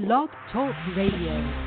Blog Talk Radio.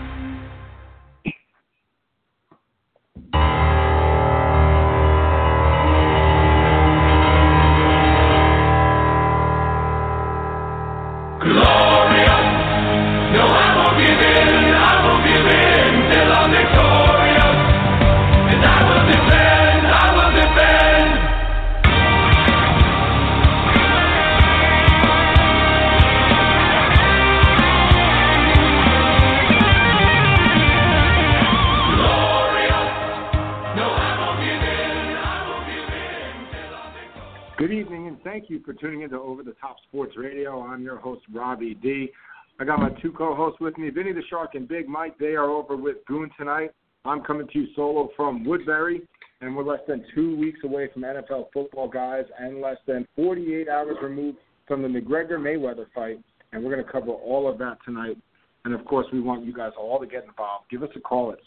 Thank you for tuning in to Over the Top Sports Radio. I'm your host, Robbie D. I got my two co-hosts with me, Vinny the Shark and Big Mike. They are over with Goon tonight. I'm coming to you solo from Woodbury, and we're less than 2 weeks away from NFL football, guys, and less than 48 hours removed from the McGregor-Mayweather fight, and we're going to cover all of that tonight. And, of course, we want you guys all to get involved. Give us a call at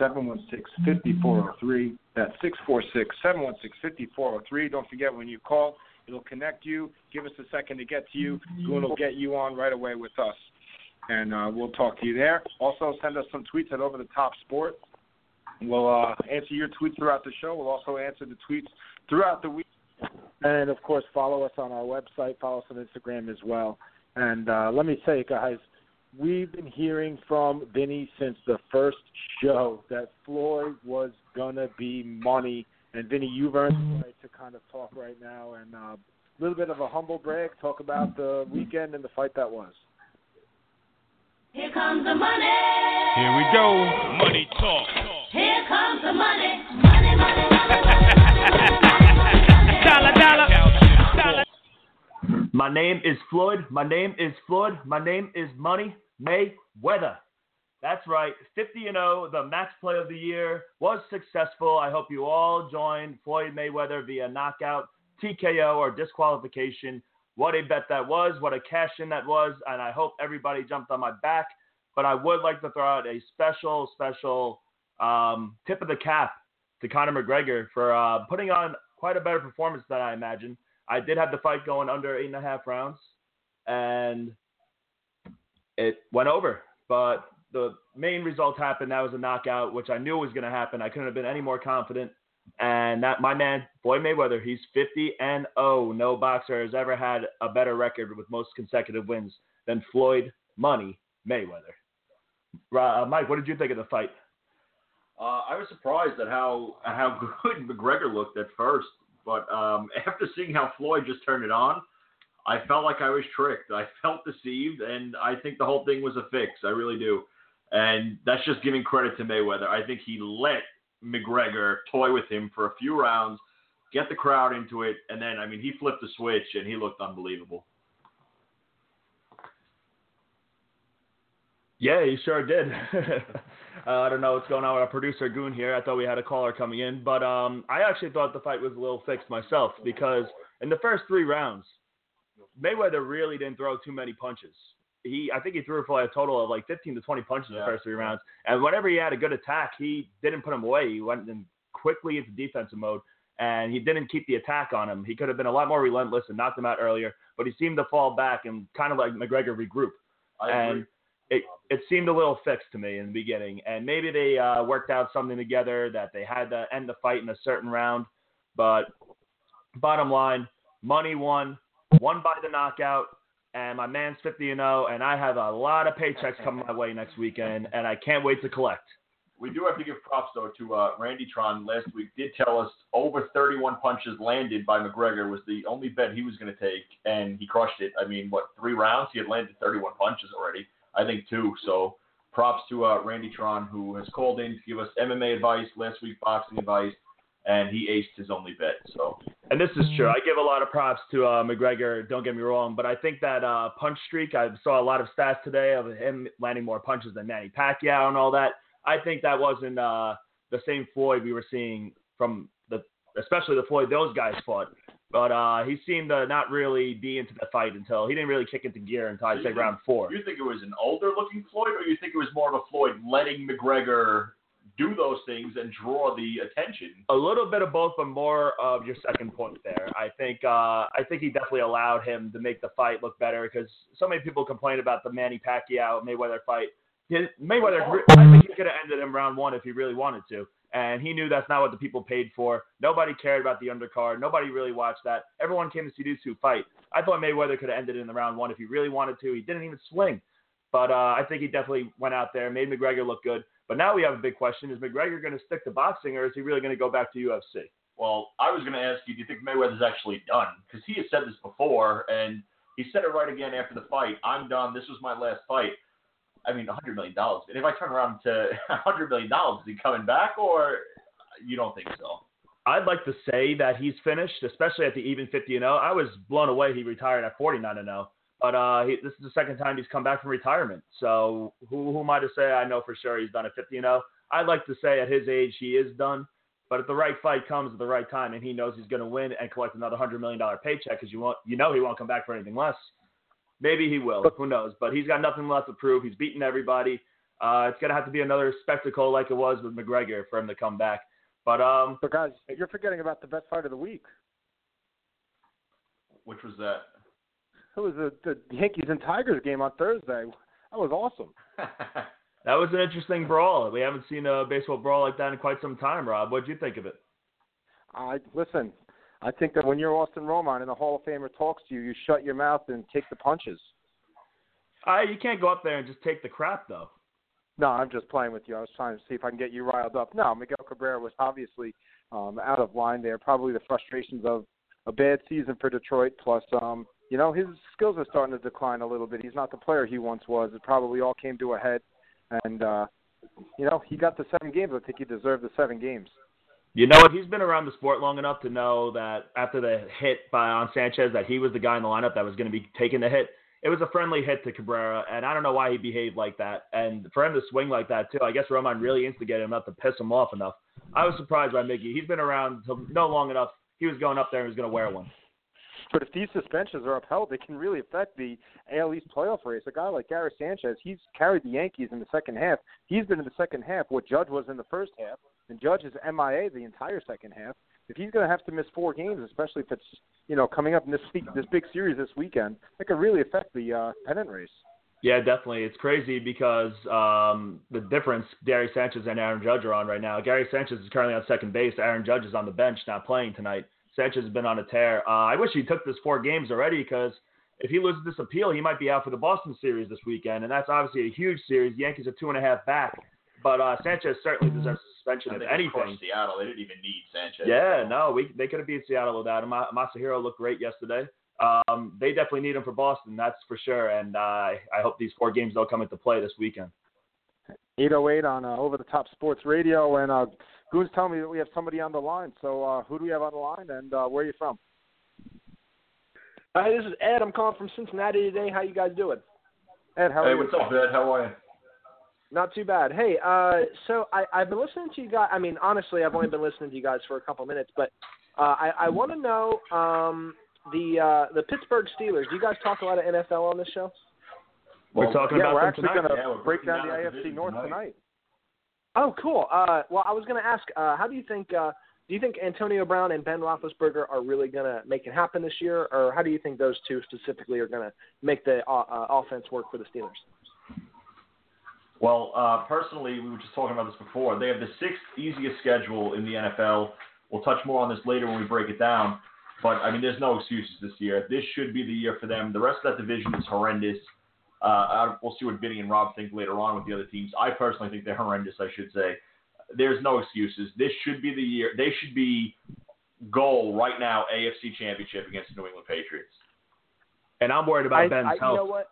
646-716-5403. That's 646-716-5403. Don't forget, when you call, it'll connect you. Give us a second to get to you. We'll get you on right away with us, and we'll talk to you there. Also, send us some tweets at Over the Top Sport. We'll answer your tweets throughout the show. We'll also answer the tweets throughout the week. And, of course, follow us on our website. Follow us on Instagram as well. And let me tell you, guys, we've been hearing from Vinny since the first show that Floyd was going to be money. And, Vinny, you've earned the right to kind of talk right now and a little bit of a humble brag, talk about the weekend and the fight that was. Here comes the money. Here we go. Money talk. Here comes the money. Money, money, money, money. Dollar, dollar. Dollar. My name is Floyd. My name is Floyd. My name is Money Mayweather. That's right, 50-0, the match play of the year was successful. I hope you all join Floyd Mayweather via knockout, TKO, or disqualification. What a bet that was, what a cash-in that was, and I hope everybody jumped on my back. But I would like to throw out a special, special tip of the cap to Conor McGregor for putting on quite a better performance than I imagined. I did have the fight going under 8.5 rounds, and it went over. But the main result happened. That was a knockout, which I knew was going to happen. I couldn't have been any more confident. And that my man, Floyd Mayweather, he's 50-0. No boxer has ever had a better record with most consecutive wins than Floyd Money Mayweather. Mike, what did you think of the fight? I was surprised at how good McGregor looked at first. But after seeing how Floyd just turned it on, I felt like I was tricked. I felt deceived, and I think the whole thing was a fix. I really do. And that's just giving credit to Mayweather. I think he let McGregor toy with him for a few rounds, get the crowd into it, and then, I mean, he flipped the switch, and he looked unbelievable. Yeah, he sure did. I don't know what's going on with our producer, Goon, here. I thought we had a caller coming in. But I actually thought the fight was a little fixed myself because in the first three rounds, Mayweather really didn't throw too many punches. I think he threw for like a total of like 15 to 20 punches in the first three rounds. And whenever he had a good attack, he didn't put him away. He went in quickly into defensive mode, and he didn't keep the attack on him. He could have been a lot more relentless and knocked him out earlier, but he seemed to fall back and kind of like McGregor regroup. I agree. It seemed a little fixed to me in the beginning, and maybe they worked out something together that they had to end the fight in a certain round. But bottom line, Money won by the knockout, and my man's 50-0, and I have a lot of paychecks coming my way next weekend, and I can't wait to collect. We do have to give props, though, to Randy Tron. Last week did tell us over 31 punches landed by McGregor was the only bet he was going to take, and he crushed it. I mean, what, three rounds? He had landed 31 punches already. I think, too. So props to Randy Tron, who has called in to give us MMA advice, last week boxing advice, and he aced his only bet. So, and this is true. I give a lot of props to McGregor, don't get me wrong, but I think that punch streak, I saw a lot of stats today of him landing more punches than Manny Pacquiao and all that. I think that wasn't the same Floyd we were seeing from especially the Floyd those guys fought. But he seemed to not really be into the fight until he didn't really kick into gear until I'd say round four. You think it was an older-looking Floyd, or you think it was more of a Floyd letting McGregor do those things and draw the attention. A little bit of both, but more of your second point there. I think he definitely allowed him to make the fight look better, because so many people complain about the Manny Pacquiao Mayweather fight. Mayweather, I think he could have ended him round one if he really wanted to. And he knew that's not what the people paid for. Nobody cared about the undercard. Nobody really watched that. Everyone came to see these two fight. I thought Mayweather could have ended in the round one if he really wanted to. He didn't even swing. But I think he definitely went out there, made McGregor look good. But now we have a big question. Is McGregor going to stick to boxing, or is he really going to go back to UFC? Well, I was going to ask you, do you think Mayweather's actually done? Because he has said this before, and he said it right again after the fight. I'm done. This was my last fight. I mean, $100 million. And if I turn around to $100 million, is he coming back, or you don't think so? I'd like to say that he's finished, especially at the even 50-0. I was blown away he retired at 49-0. But this is the second time he's come back from retirement. So who am I to say I know for sure he's done at 50-0? I'd like to say at his age he is done. But if the right fight comes at the right time and he knows he's going to win and collect another $100 million paycheck, because he won't come back for anything less, maybe he will. Who knows? But he's got nothing left to prove. He's beaten everybody. It's going to have to be another spectacle like it was with McGregor for him to come back. But guys, you're forgetting about the best fight of the week. Which was that? It was the Yankees and Tigers game on Thursday. That was awesome. That was an interesting brawl. We haven't seen a baseball brawl like that in quite some time, Rob. What did you think of it? Listen, I think that when you're Austin Romine and the Hall of Famer talks to you, you shut your mouth and take the punches. You can't go up there and just take the crap, though. No, I'm just playing with you. I was trying to see if I can get you riled up. No, Miguel Cabrera was obviously out of line there. Probably the frustrations of a bad season for Detroit, plus his skills are starting to decline a little bit. He's not the player he once was. It probably all came to a head. And, he got the 7 games. I think he deserved the 7 games. You know what? He's been around the sport long enough to know that after the hit on Sanchez that he was the guy in the lineup that was going to be taking the hit. It was a friendly hit to Cabrera, and I don't know why he behaved like that. And for him to swing like that, too, I guess Romine really instigated him enough to piss him off enough. I was surprised by Mickey. He's been around long enough. He was going up there and was going to wear one. But if these suspensions are upheld, they can really affect the AL East playoff race. A guy like Gary Sanchez, he's carried the Yankees in the second half. He's been in the second half what Judge was in the first half, and Judge is MIA the entire second half. If he's going to have to miss 4 games, especially if it's coming up in this big series this weekend, that could really affect the pennant race. Yeah, definitely. It's crazy because the difference Gary Sanchez and Aaron Judge are on right now. Gary Sanchez is currently on second base. Aaron Judge is on the bench, not playing tonight. Sanchez has been on a tear. I wish he took this 4 games already, because if he loses this appeal, he might be out for the Boston series this weekend, and that's obviously a huge series. The Yankees are 2.5 back, but Sanchez certainly deserves suspension, if anything. Seattle, they didn't even need Sanchez. Yeah, no, they could have beat Seattle without him. Masahiro looked great yesterday. They definitely need him for Boston, that's for sure, and I hope these 4 games don't come into play this weekend. 808 on Over the Top Sports Radio, and Goon's telling me that we have somebody on the line. So who do we have on the line, and where are you from? Hi, this is Ed. I'm calling from Cincinnati today. How you guys doing? Ed, how are you? Hey, what's up, Ed? How are you? Not too bad. Hey, so I've been listening to you guys. I mean, honestly, I've only been listening to you guys for a couple minutes, but I want to know the Pittsburgh Steelers. Do you guys talk a lot of NFL on this show? We're talking about them tonight. We're actually going to break down the AFC North tonight. Oh, cool. Well, I was going to ask, how do you think Antonio Brown and Ben Roethlisberger are really going to make it happen this year, or how do you think those two specifically are going to make the offense work for the Steelers? Well, personally, we were just talking about this before. They have the 6th easiest schedule in the NFL. We'll touch more on this later when we break it down. But, I mean, there's no excuses this year. This should be the year for them. The rest of that division is horrendous. We'll see what Vinny and Rob think later on with the other teams. I personally think they're horrendous, I should say. There's no excuses. This should be the year. They should be goal right now, AFC Championship against the New England Patriots. And I'm worried about Ben's health. You know what?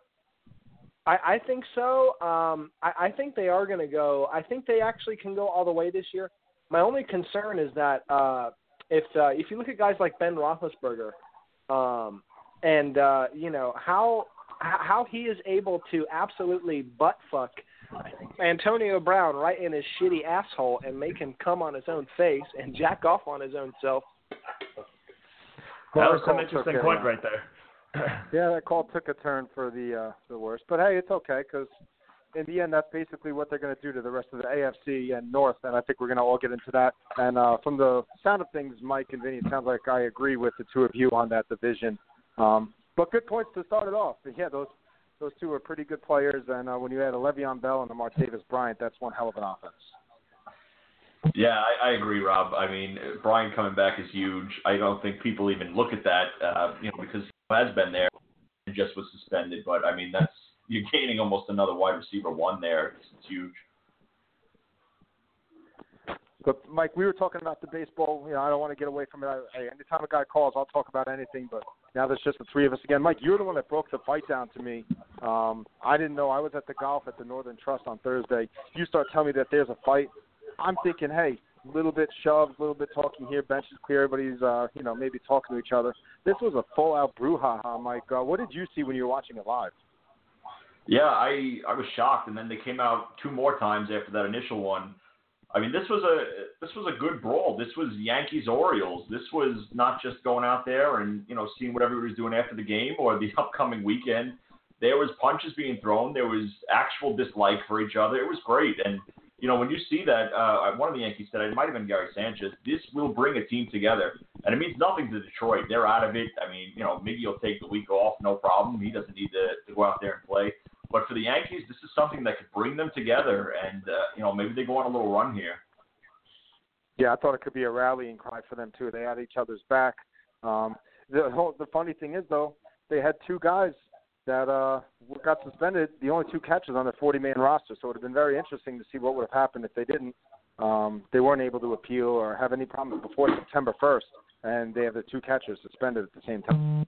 I think so. I think they are going to go. I think they actually can go all the way this year. My only concern is that if you look at guys like Ben Roethlisberger how he is able to absolutely butt-fuck Antonio Brown right in his shitty asshole and make him come on his own face and jack off on his own self. That was an interesting point right there. Yeah, that call took a turn for the worst. But, hey, it's okay because in the end, that's basically what they're going to do to the rest of the AFC and North, and I think we're going to all get into that. And from the sound of things, Mike and Vinny, it sounds like I agree with the two of you on that division. But good points to start it off. But yeah, those two are pretty good players, and when you add a Le'Veon Bell and a Martavis Bryant, that's one hell of an offense. Yeah, I agree, Rob. I mean, Bryant coming back is huge. I don't think people even look at that, because he has been there and just was suspended. But I mean, you're gaining almost another wide receiver one there. It's huge. But Mike, we were talking about the baseball. I don't want to get away from it. Anytime a guy calls, I'll talk about anything. But now there's just the three of us again. Mike, you're the one that broke the fight down to me. I didn't know. I was at the golf at the Northern Trust on Thursday. You start telling me that there's a fight. I'm thinking, hey, a little bit shoved, a little bit talking here, bench is clear, everybody's, maybe talking to each other. This was a full-out brouhaha, Mike. What did you see when you were watching it live? Yeah, I was shocked, and then they came out two more times after that initial one. I mean, this was a good brawl. This was Yankees-Orioles. This was not just going out there and, seeing what everybody was doing after the game or the upcoming weekend. There was punches being thrown. There was actual dislike for each other. It was great, and when you see that, one of the Yankees said, it might have been Gary Sanchez, this will bring a team together. And it means nothing to Detroit. They're out of it. I mean, Miggy will take the week off, no problem. He doesn't need to go out there and play. But for the Yankees, this is something that could bring them together. And, maybe they go on a little run here. Yeah, I thought it could be a rallying cry for them, too. They had each other's back. The funny thing is, though, they had two guys that got suspended, the only two catches on their 40-man roster. So it would have been very interesting to see what would have happened if they didn't. They weren't able to appeal or have any problems before September 1st, and they have the two catchers suspended at the same time.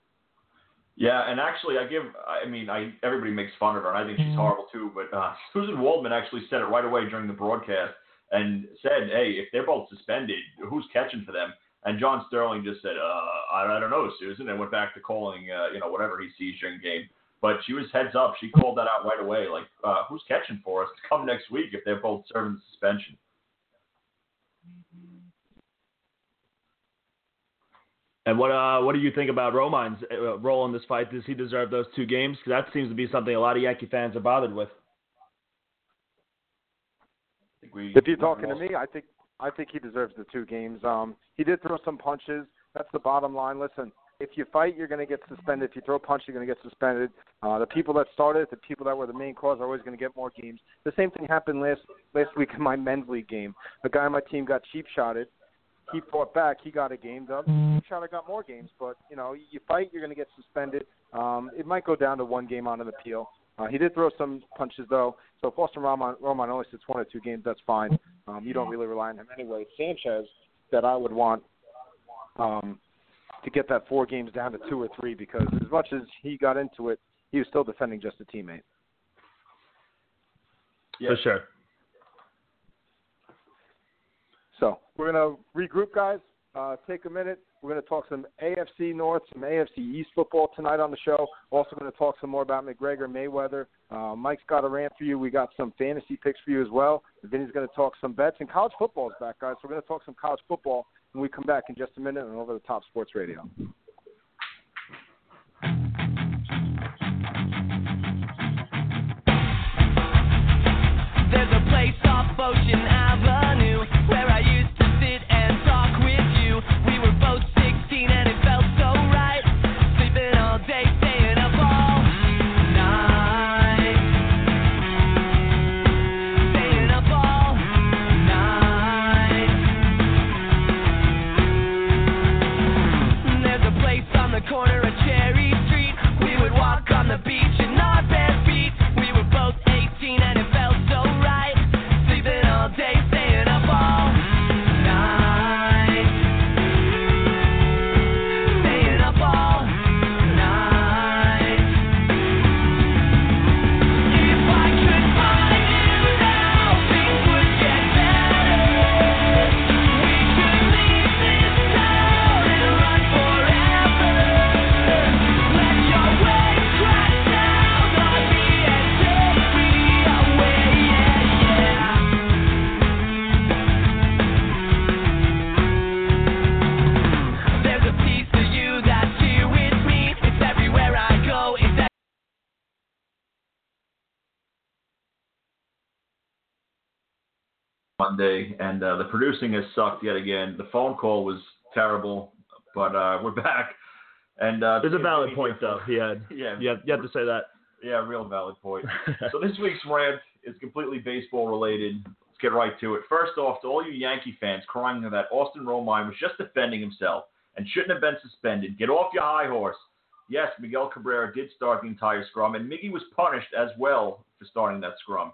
Yeah, and actually everybody makes fun of her, and I think she's horrible too, but Susan Waldman actually said it right away during the broadcast and said, hey, if they're both suspended, who's catching for them? And John Sterling just said, I don't know, Susan, and went back to calling, whatever he sees during game. But she was heads up. She called that out right away. Like, who's catching for us to come next week if they're both serving the suspension? And what do you think about Romine's role in this fight? Does he deserve those two games? Because that seems to be something a lot of Yankee fans are bothered with. If you're talking to me, I think he deserves the two games. He did throw some punches. That's the bottom line. Listen. If you fight, you're going to get suspended. If you throw a punch, you're going to get suspended. The people that started, the people that were the main cause are always going to get more games. The same thing happened last week in my men's league game. A guy on my team got cheap-shotted. He fought back. He got a game. The cheap-shotter got more games. But, you fight, you're going to get suspended. It might go down to one game on an appeal. He did throw some punches, though. So if Austin Romine only sits one or two games, that's fine. You don't really rely on him anyway. Sanchez, that I would want to get that four games down to two or three, because as much as he got into it, he was still defending just a teammate. Yeah. For sure. So we're going to regroup, guys, take a minute. We're going to talk some AFC North, some AFC East football tonight on the show. Also going to talk some more about McGregor, Mayweather. Mike's got a rant for you. We got some fantasy picks for you as well. Vinny's going to talk some bets. And college football is back, guys. So we're going to talk some college football when we come back in just a minute on Over the Top Sports Radio. There's a place off Ocean Avenue where I used to sit and talk with you. We were both 16 and it felt so right. Sleeping all day, staying up all night. Staying up all night. There's a Monday, and the producing has sucked yet again. The phone call was terrible, but we're back. And there's a valid point, though. You have to say that. Yeah, real valid point. So this week's rant is completely baseball related. Let's get right to it. First off, to all you Yankee fans crying that Austin Romine was just defending himself and shouldn't have been suspended, get off your high horse. Yes, Miguel Cabrera did start the entire scrum, and Miggy was punished as well for starting that scrum.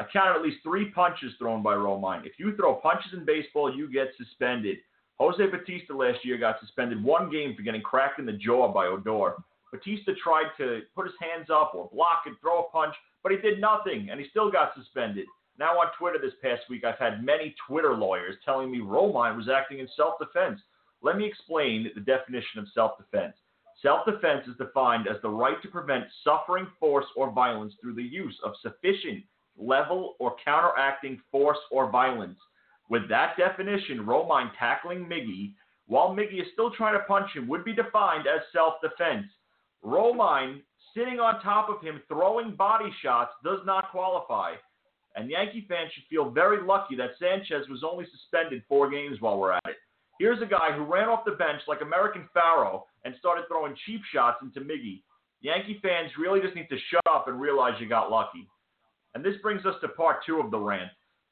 I counted at least 3 punches thrown by Romine. If you throw punches in baseball, you get suspended. Jose Bautista last year got suspended 1 game for getting cracked in the jaw by Odor. Bautista tried to put his hands up or block and throw a punch, but he did nothing, and he still got suspended. Now on Twitter this past week, I've had many Twitter lawyers telling me Romine was acting in self-defense. Let me explain the definition of self-defense. Self-defense is defined as the right to prevent suffering, force, or violence through the use of sufficient level or counteracting force or violence. With that definition, Romine tackling Miggy while Miggy is still trying to punch him would be defined as self-defense. Romine sitting on top of him throwing body shots does not qualify. And Yankee fans should feel very lucky that Sanchez was only suspended 4 games while we're at it. Here's a guy who ran off the bench like American Pharaoh and started throwing cheap shots into Miggy. Yankee fans really just need to shut up and realize you got lucky. And this brings us to part 2 of the rant.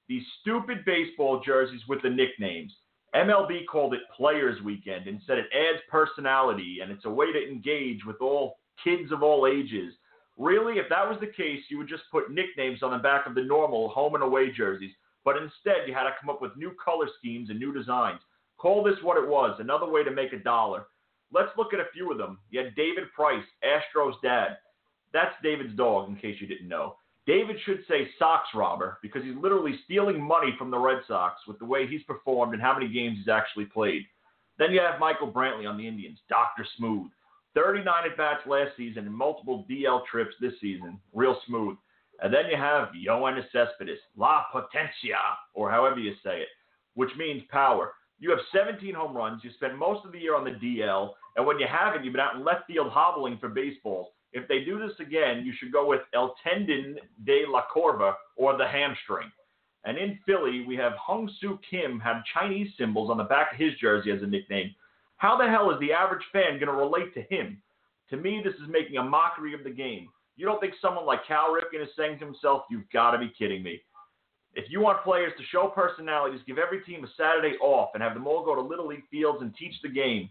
These stupid baseball jerseys with the nicknames. MLB called it Players Weekend and said it adds personality and it's a way to engage with all kids of all ages. Really, if that was the case, you would just put nicknames on the back of the normal home and away jerseys. But instead, you had to come up with new color schemes and new designs. Call this what it was, another way to make a dollar. Let's look at a few of them. You had David Price, Astro's dad. That's David's dog, in case you didn't know. David should say Sox robber because he's literally stealing money from the Red Sox with the way he's performed and how many games he's actually played. Then you have Michael Brantley on the Indians, Dr. Smooth. 39 at-bats last season and multiple DL trips this season. Real smooth. And then you have Yoenis Cespedes, La Potencia, or however you say it, which means power. You have 17 home runs. You spend most of the year on the DL. And when you haven't, you've been out in left field hobbling for baseballs. If they do this again, you should go with El Tendon de la Corva, or the hamstring. And in Philly, we have Hung Su Kim have Chinese symbols on the back of his jersey as a nickname. How the hell is the average fan going to relate to him? To me, this is making a mockery of the game. You don't think someone like Cal Ripken is saying to himself, you've got to be kidding me. If you want players to show personality, just give every team a Saturday off and have them all go to Little League fields and teach the game.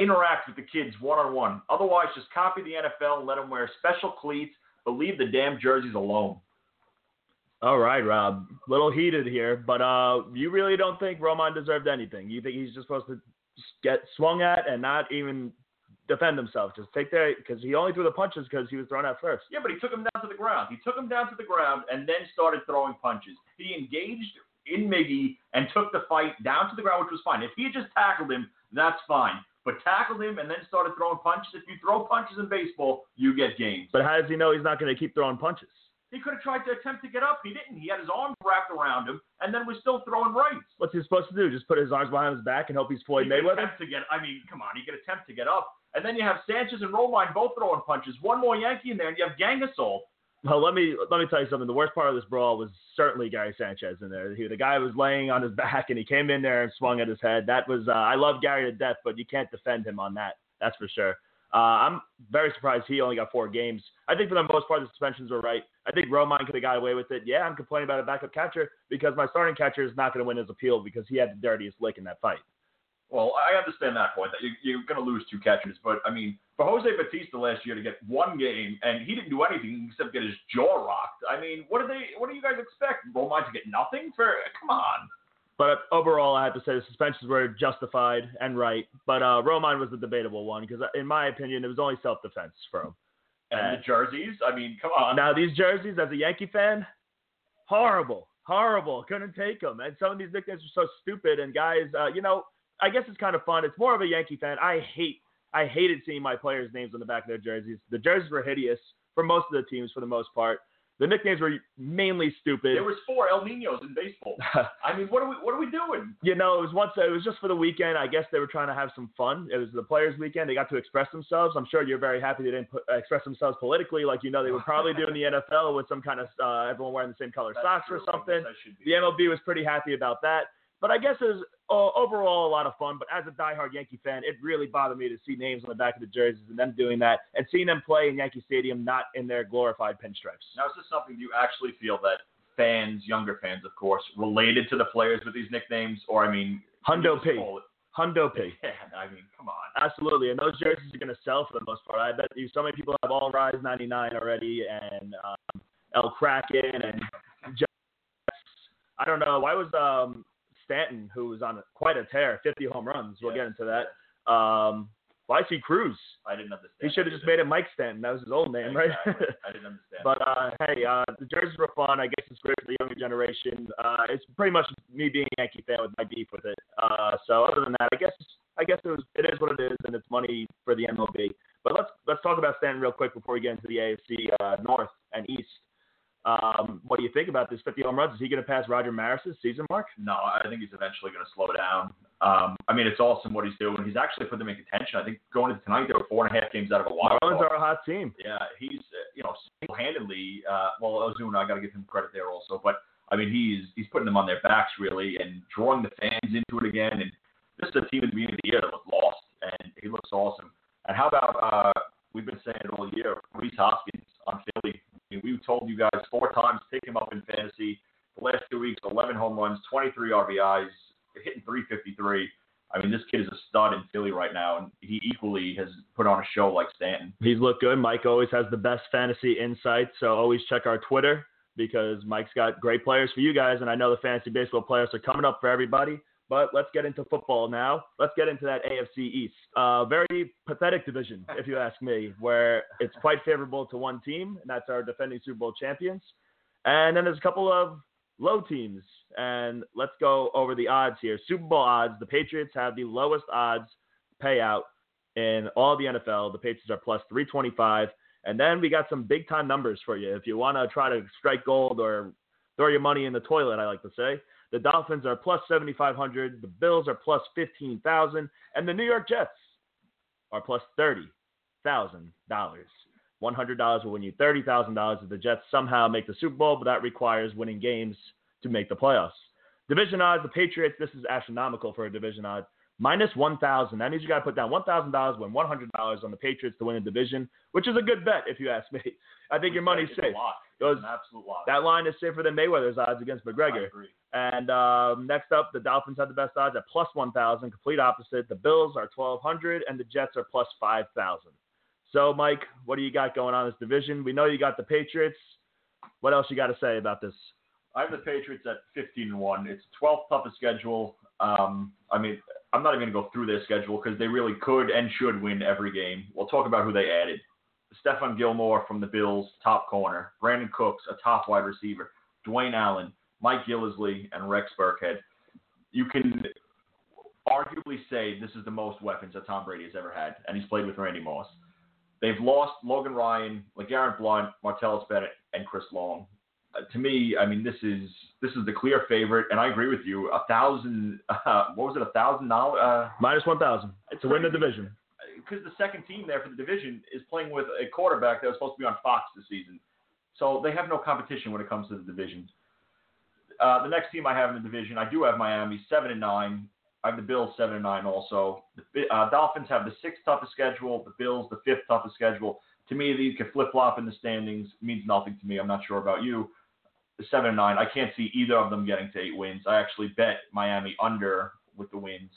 Interact with the kids one-on-one. Otherwise, just copy the NFL and let them wear special cleats, but leave the damn jerseys alone. All right, Rob. Little heated here, but you really don't think Romine deserved anything. You think he's just supposed to get swung at and not even defend himself. Just take that, because he only threw the punches because he was thrown out first. Yeah, but he took him down to the ground. He took him down to the ground and then started throwing punches. He engaged in Miggy and took the fight down to the ground, which was fine. If he had just tackled him, that's fine. But tackled him and then started throwing punches. If you throw punches in baseball, you get games. But how does he know he's not going to keep throwing punches? He could have tried to attempt to get up. He didn't. He had his arms wrapped around him and then was still throwing rights. What's he supposed to do? Just put his arms behind his back and hope he's Floyd Mayweather? Come on. He could attempt to get up. And then you have Sanchez and Romine both throwing punches. One more Yankee in there, and you have Gangasol. Well, let me tell you something. The worst part of this brawl was certainly Gary Sanchez in there. The guy was laying on his back, and he came in there and swung at his head. That was I love Gary to death, but you can't defend him on that. That's for sure. I'm very surprised he only got 4 games. I think for the most part the suspensions were right. I think Romine could have got away with it. Yeah, I'm complaining about a backup catcher because my starting catcher is not going to win his appeal because he had the dirtiest lick in that fight. Well, I understand that point, that you're going to lose 2 catchers. But, I mean, for Jose Bautista last year to get 1 game, and he didn't do anything except get his jaw rocked. I mean, what do you guys expect? Romine to get nothing? Come on. But overall, I have to say the suspensions were justified and right. But Romine was the debatable one because, in my opinion, it was only self-defense for him. And the jerseys? I mean, come on. Now, these jerseys, as a Yankee fan, horrible. Couldn't take them. And some of these nicknames are so stupid. And guys, I guess it's kind of fun. It's more of a Yankee fan. I hated seeing my players' names on the back of their jerseys. The jerseys were hideous for most of the teams for the most part. The nicknames were mainly stupid. There was 4 El Niños in baseball. I mean, what are we doing? You know, it was just for the weekend. I guess they were trying to have some fun. It was the players' weekend. They got to express themselves. I'm sure you're very happy they didn't express themselves politically, like you know they would probably do in the NFL with some kind of everyone wearing the same color socks or something. The MLB was pretty happy about that. But I guess it was overall a lot of fun. But as a diehard Yankee fan, it really bothered me to see names on the back of the jerseys and them doing that and seeing them play in Yankee Stadium not in their glorified pinstripes. Now, is this something you actually feel that fans, younger fans, of course, related to the players with these nicknames? Or, I mean, Hundo P. Hundo P. Yeah, I mean, come on. Absolutely. And those jerseys are going to sell for the most part. I bet you so many people have All Rise 99 already and El Kraken and I don't know. Why was Stanton, who was on quite a tear, 50 home runs. We'll get into that. Well, I see Cruz. I didn't understand. He should have just made it Mike Stanton. That was his old name, exactly. Right? I didn't understand. But, the jerseys were fun. I guess it's great for the younger generation. It's pretty much me being a Yankee fan with my beef with it. So other than that, I guess it is what it is, and it's money for the MLB. But let's talk about Stanton real quick before we get into the AFC North and East. What do you think about this 50 home runs? Is he going to pass Roger Maris's season mark? No, I think he's eventually going to slow down. I mean, it's awesome what he's doing. He's actually put them in contention. I think going into tonight, they were 4.5 games out of a wild card. Marlins are a hot team. Yeah, he's single-handedly. Ozuna, I got to give him credit there also. But I mean, he's putting them on their backs really and drawing the fans into it again. And this is a team at the beginning of the year that was lost, and he looks awesome. And how about we've been saying it all year, Reese Hoskins on Philly. I mean, we've told you guys 4 times, pick him up in fantasy. The last 2 weeks, 11 home runs, 23 RBIs, hitting .353. I mean, this kid is a stud in Philly right now, and he equally has put on a show like Stanton. He's looked good. Mike always has the best fantasy insights, so always check our Twitter because Mike's got great players for you guys, and I know the fantasy baseball players are coming up for everybody. But let's get into football now. Let's get into that AFC East. Very pathetic division, if you ask me, where it's quite favorable to one team, and that's our defending Super Bowl champions. And then there's a couple of low teams. And let's go over the odds here. Super Bowl odds, the Patriots have the lowest odds payout in all the NFL. The Patriots are plus 325. And then we got some big-time numbers for you. If you want to try to strike gold or throw your money in the toilet, I like to say. The Dolphins are plus 7,500. The Bills are plus 15,000. And the New York Jets are plus $30,000. $100 will win you $30,000 if the Jets somehow make the Super Bowl, but that requires winning games to make the playoffs. Division odds, the Patriots, this is astronomical for a division odds. Minus 1,000. That means you got to put down $1,000, win $100 on the Patriots to win a division, which is a good bet if you ask me. I think your money's safe. It's an absolute lock. That line is safer than Mayweather's odds against McGregor. I agree. And next up, the Dolphins have the best odds at plus 1,000, complete opposite. The Bills are 1,200, and the Jets are plus 5,000. So, Mike, what do you got going on in this division? We know you got the Patriots. What else you got to say about this? I have the Patriots at 15-1. It's the 12th toughest schedule. I mean, I'm not even going to go through their schedule because they really could and should win every game. We'll talk about who they added. Stephon Gilmore from the Bills, top corner. Brandon Cooks, a top wide receiver. Dwayne Allen, Mike Gillisley, and Rex Burkhead. You can arguably say this is the most weapons that Tom Brady has ever had, and he's played with Randy Moss. They've lost Logan Ryan, LeGarrette Blount, Martellus Bennett, and Chris Long. To me, I mean, this is the clear favorite, and I agree with you. $1,000? Minus 1,000 to win the division. Because the second team there for the division is playing with a quarterback that was supposed to be on Fox this season. So they have no competition when it comes to the division. The next team I have in the division, I do have Miami, 7-9. I have the Bills, 7-9 also. The Dolphins have the 6th toughest schedule. The Bills, the 5th toughest schedule. To me, these could flip-flop in the standings. It means nothing to me. I'm not sure about you. 7-9. I can't see either of them getting to 8 wins. I actually bet Miami under with the wins.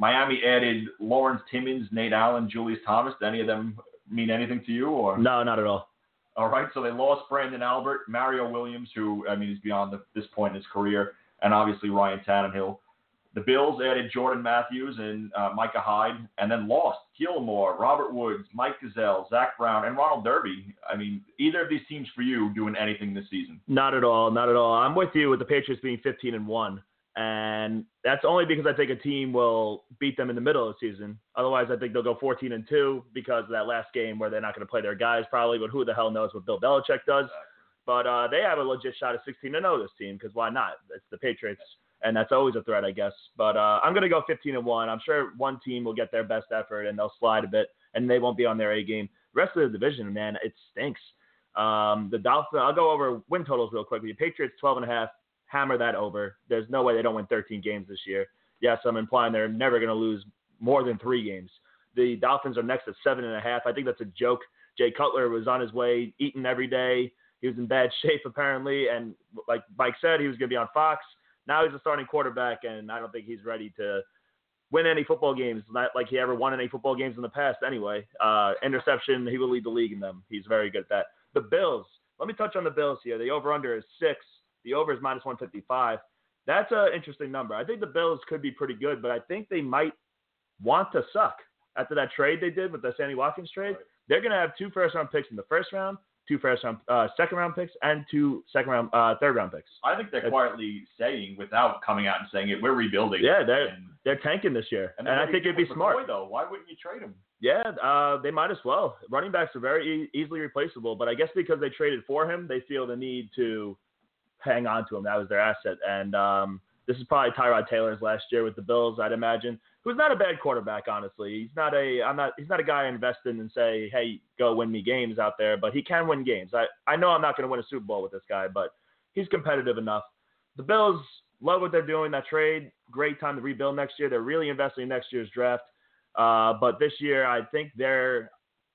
Miami added Lawrence Timmons, Nate Allen, Julius Thomas. Do any of them mean anything to you? Or no, not at all. All right, so they lost Brandon Albert, Mario Williams, who, I mean, is beyond this point in his career, and obviously Ryan Tannehill. The Bills added Jordan Matthews and Micah Hyde, and then lost Gilmore, Robert Woods, Mike Gazelle, Zach Brown, and Ronald Darby. I mean, either of these teams for you doing anything this season? Not at all, not at all. I'm with you with the Patriots being 15-1. And that's only because I think a team will beat them in the middle of the season. Otherwise, I think they'll go 14-2 because of that last game where they're not going to play their guys probably, but who the hell knows what Bill Belichick does. But they have a legit shot at 16-0 this team because why not? It's the Patriots, and that's always a threat, I guess. But I'm going to go 15-1. I'm sure one team will get their best effort, and they'll slide a bit, and they won't be on their A game. The rest of the division, man, it stinks. The Dolphins, I'll go over win totals real quickly. The Patriots, 12.5. Hammer that over. There's no way they don't win 13 games this year. Yes, I'm implying they're never going to lose more than 3 games. The Dolphins are next at 7.5. I think that's a joke. Jay Cutler was on his way, eating every day. He was in bad shape, apparently. And like Mike said, he was going to be on Fox. Now he's a starting quarterback, and I don't think he's ready to win any football games. Not like he ever won any football games in the past anyway. Interception, he will lead the league in them. He's very good at that. The Bills. Let me touch on the Bills here. The over-under is 6. The over is minus 155. That's an interesting number. I think the Bills could be pretty good, but I think they might want to suck. After that trade they did with the Sammy Watkins trade, they're going to have 2 first-round picks in the first round, 2 first-round second-round picks, and 2 second-round third-round picks. I think they're quietly saying, without coming out and saying it, we're rebuilding. Yeah, they're tanking this year, and I think it'd be smart. Though, why wouldn't you trade him? Yeah, they might as well. Running backs are very easily replaceable, but I guess because they traded for him, they feel the need to hang on to him. That was their asset. And this is probably Tyrod Taylor's last year with the Bills, I'd imagine, who's not a bad quarterback, honestly. He's not a guy I invest in and say, hey, go win me games out there, but he can win games. I know I'm not going to win a Super Bowl with this guy, but he's competitive enough. The Bills love what they're doing, that trade. Great time to rebuild next year. They're really investing in next year's draft. But this year, I think they're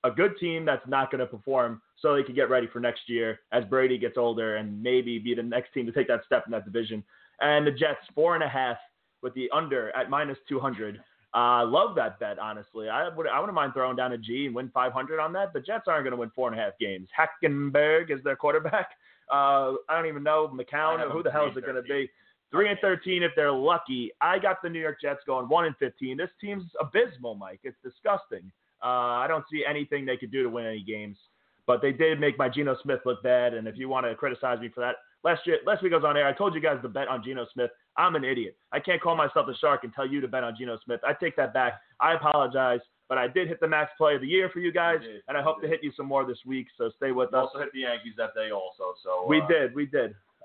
a good team that's not going to perform so they can get ready for next year as Brady gets older and maybe be the next team to take that step in that division. And the Jets, 4.5 with the under at minus 200. Love that bet, honestly. I wouldn't mind throwing down a G and win 500 on that. The Jets aren't going to win 4.5 games. Hackenberg is their quarterback. I don't even know McCown. Who the hell is it going to be? 3-13 if they're lucky. I got the New York Jets going 1-15. This team's abysmal, Mike. It's disgusting. I don't see anything they could do to win any games. But they did make my Geno Smith look bad, and if you want to criticize me for that, last week I was on air. I told you guys to bet on Geno Smith. I'm an idiot. I can't call myself a shark and tell you to bet on Geno Smith. I take that back. I apologize, but I did hit the max play of the year for you guys, and I hope to hit you some more this week, so stay with us. We also hit the Yankees that day also. So We did.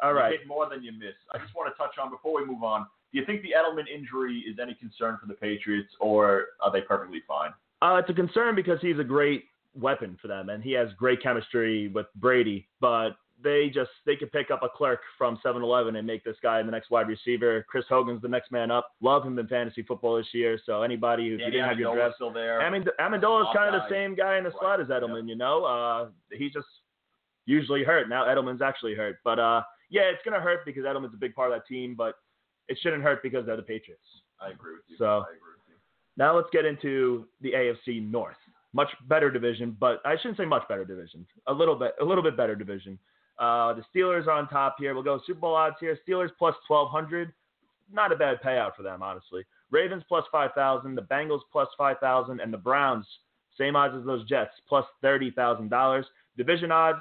All right. You hit more than you missed. I just want to touch on, before we move on, do you think the Edelman injury is any concern for the Patriots, or are they perfectly fine? It's a concern because he's a great weapon for them, and he has great chemistry with Brady, but they could pick up a Clerk from 7-Eleven and make this guy the next wide receiver. Chris Hogan's the next man up. Love him in fantasy football this year, so anybody who didn't have your draft. Still there. Amendola's kind of the same guy in the slot as Edelman, you know. He's just usually hurt. Now Edelman's actually hurt. But, it's going to hurt because Edelman's a big part of that team, but it shouldn't hurt because they're the Patriots. I agree with you. Now let's get into the AFC North. Much better division, but I shouldn't say much better division. A little bit better division. The Steelers are on top here. We'll go Super Bowl odds here. Steelers plus 1,200. Not a bad payout for them, honestly. Ravens plus 5,000. The Bengals plus 5,000. And the Browns, same odds as those Jets, plus $30,000. Division odds,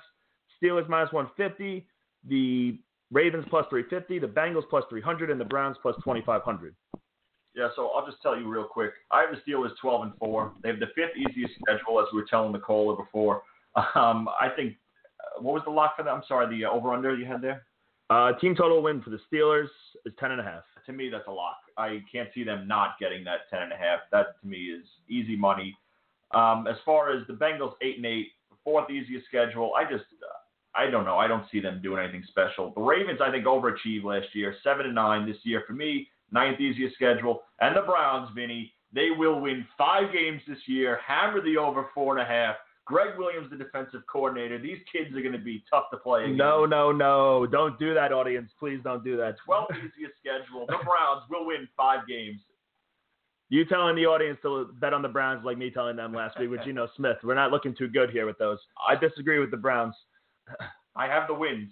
Steelers minus 150. The Ravens plus 350. The Bengals plus 300. And the Browns plus 2,500. Yeah, so I'll just tell you real quick. I have the Steelers 12-4. They have the 5th easiest schedule, as we were telling Nicola before. I think what was the lock for that? I'm sorry, the over-under you had there? Team total win for the Steelers is 10.5. To me, that's a lock. I can't see them not getting that 10.5. That, to me, is easy money. As far as the Bengals 8-8, 4th easiest schedule, I don't know. I don't see them doing anything special. The Ravens, I think, overachieved last year, 7-9 this year. For me, 9th easiest schedule. And the Browns, Vinny, they will win 5 games this year, hammer the over 4.5. Greg Williams, the defensive coordinator. These kids are going to be tough to play against. No. Don't do that, audience. Please don't do that. 12th easiest schedule. The Browns will win 5 games. You telling the audience to bet on the Browns like me telling them last week with Geno Smith. We're not looking too good here with those. I disagree with the Browns. I have the wins.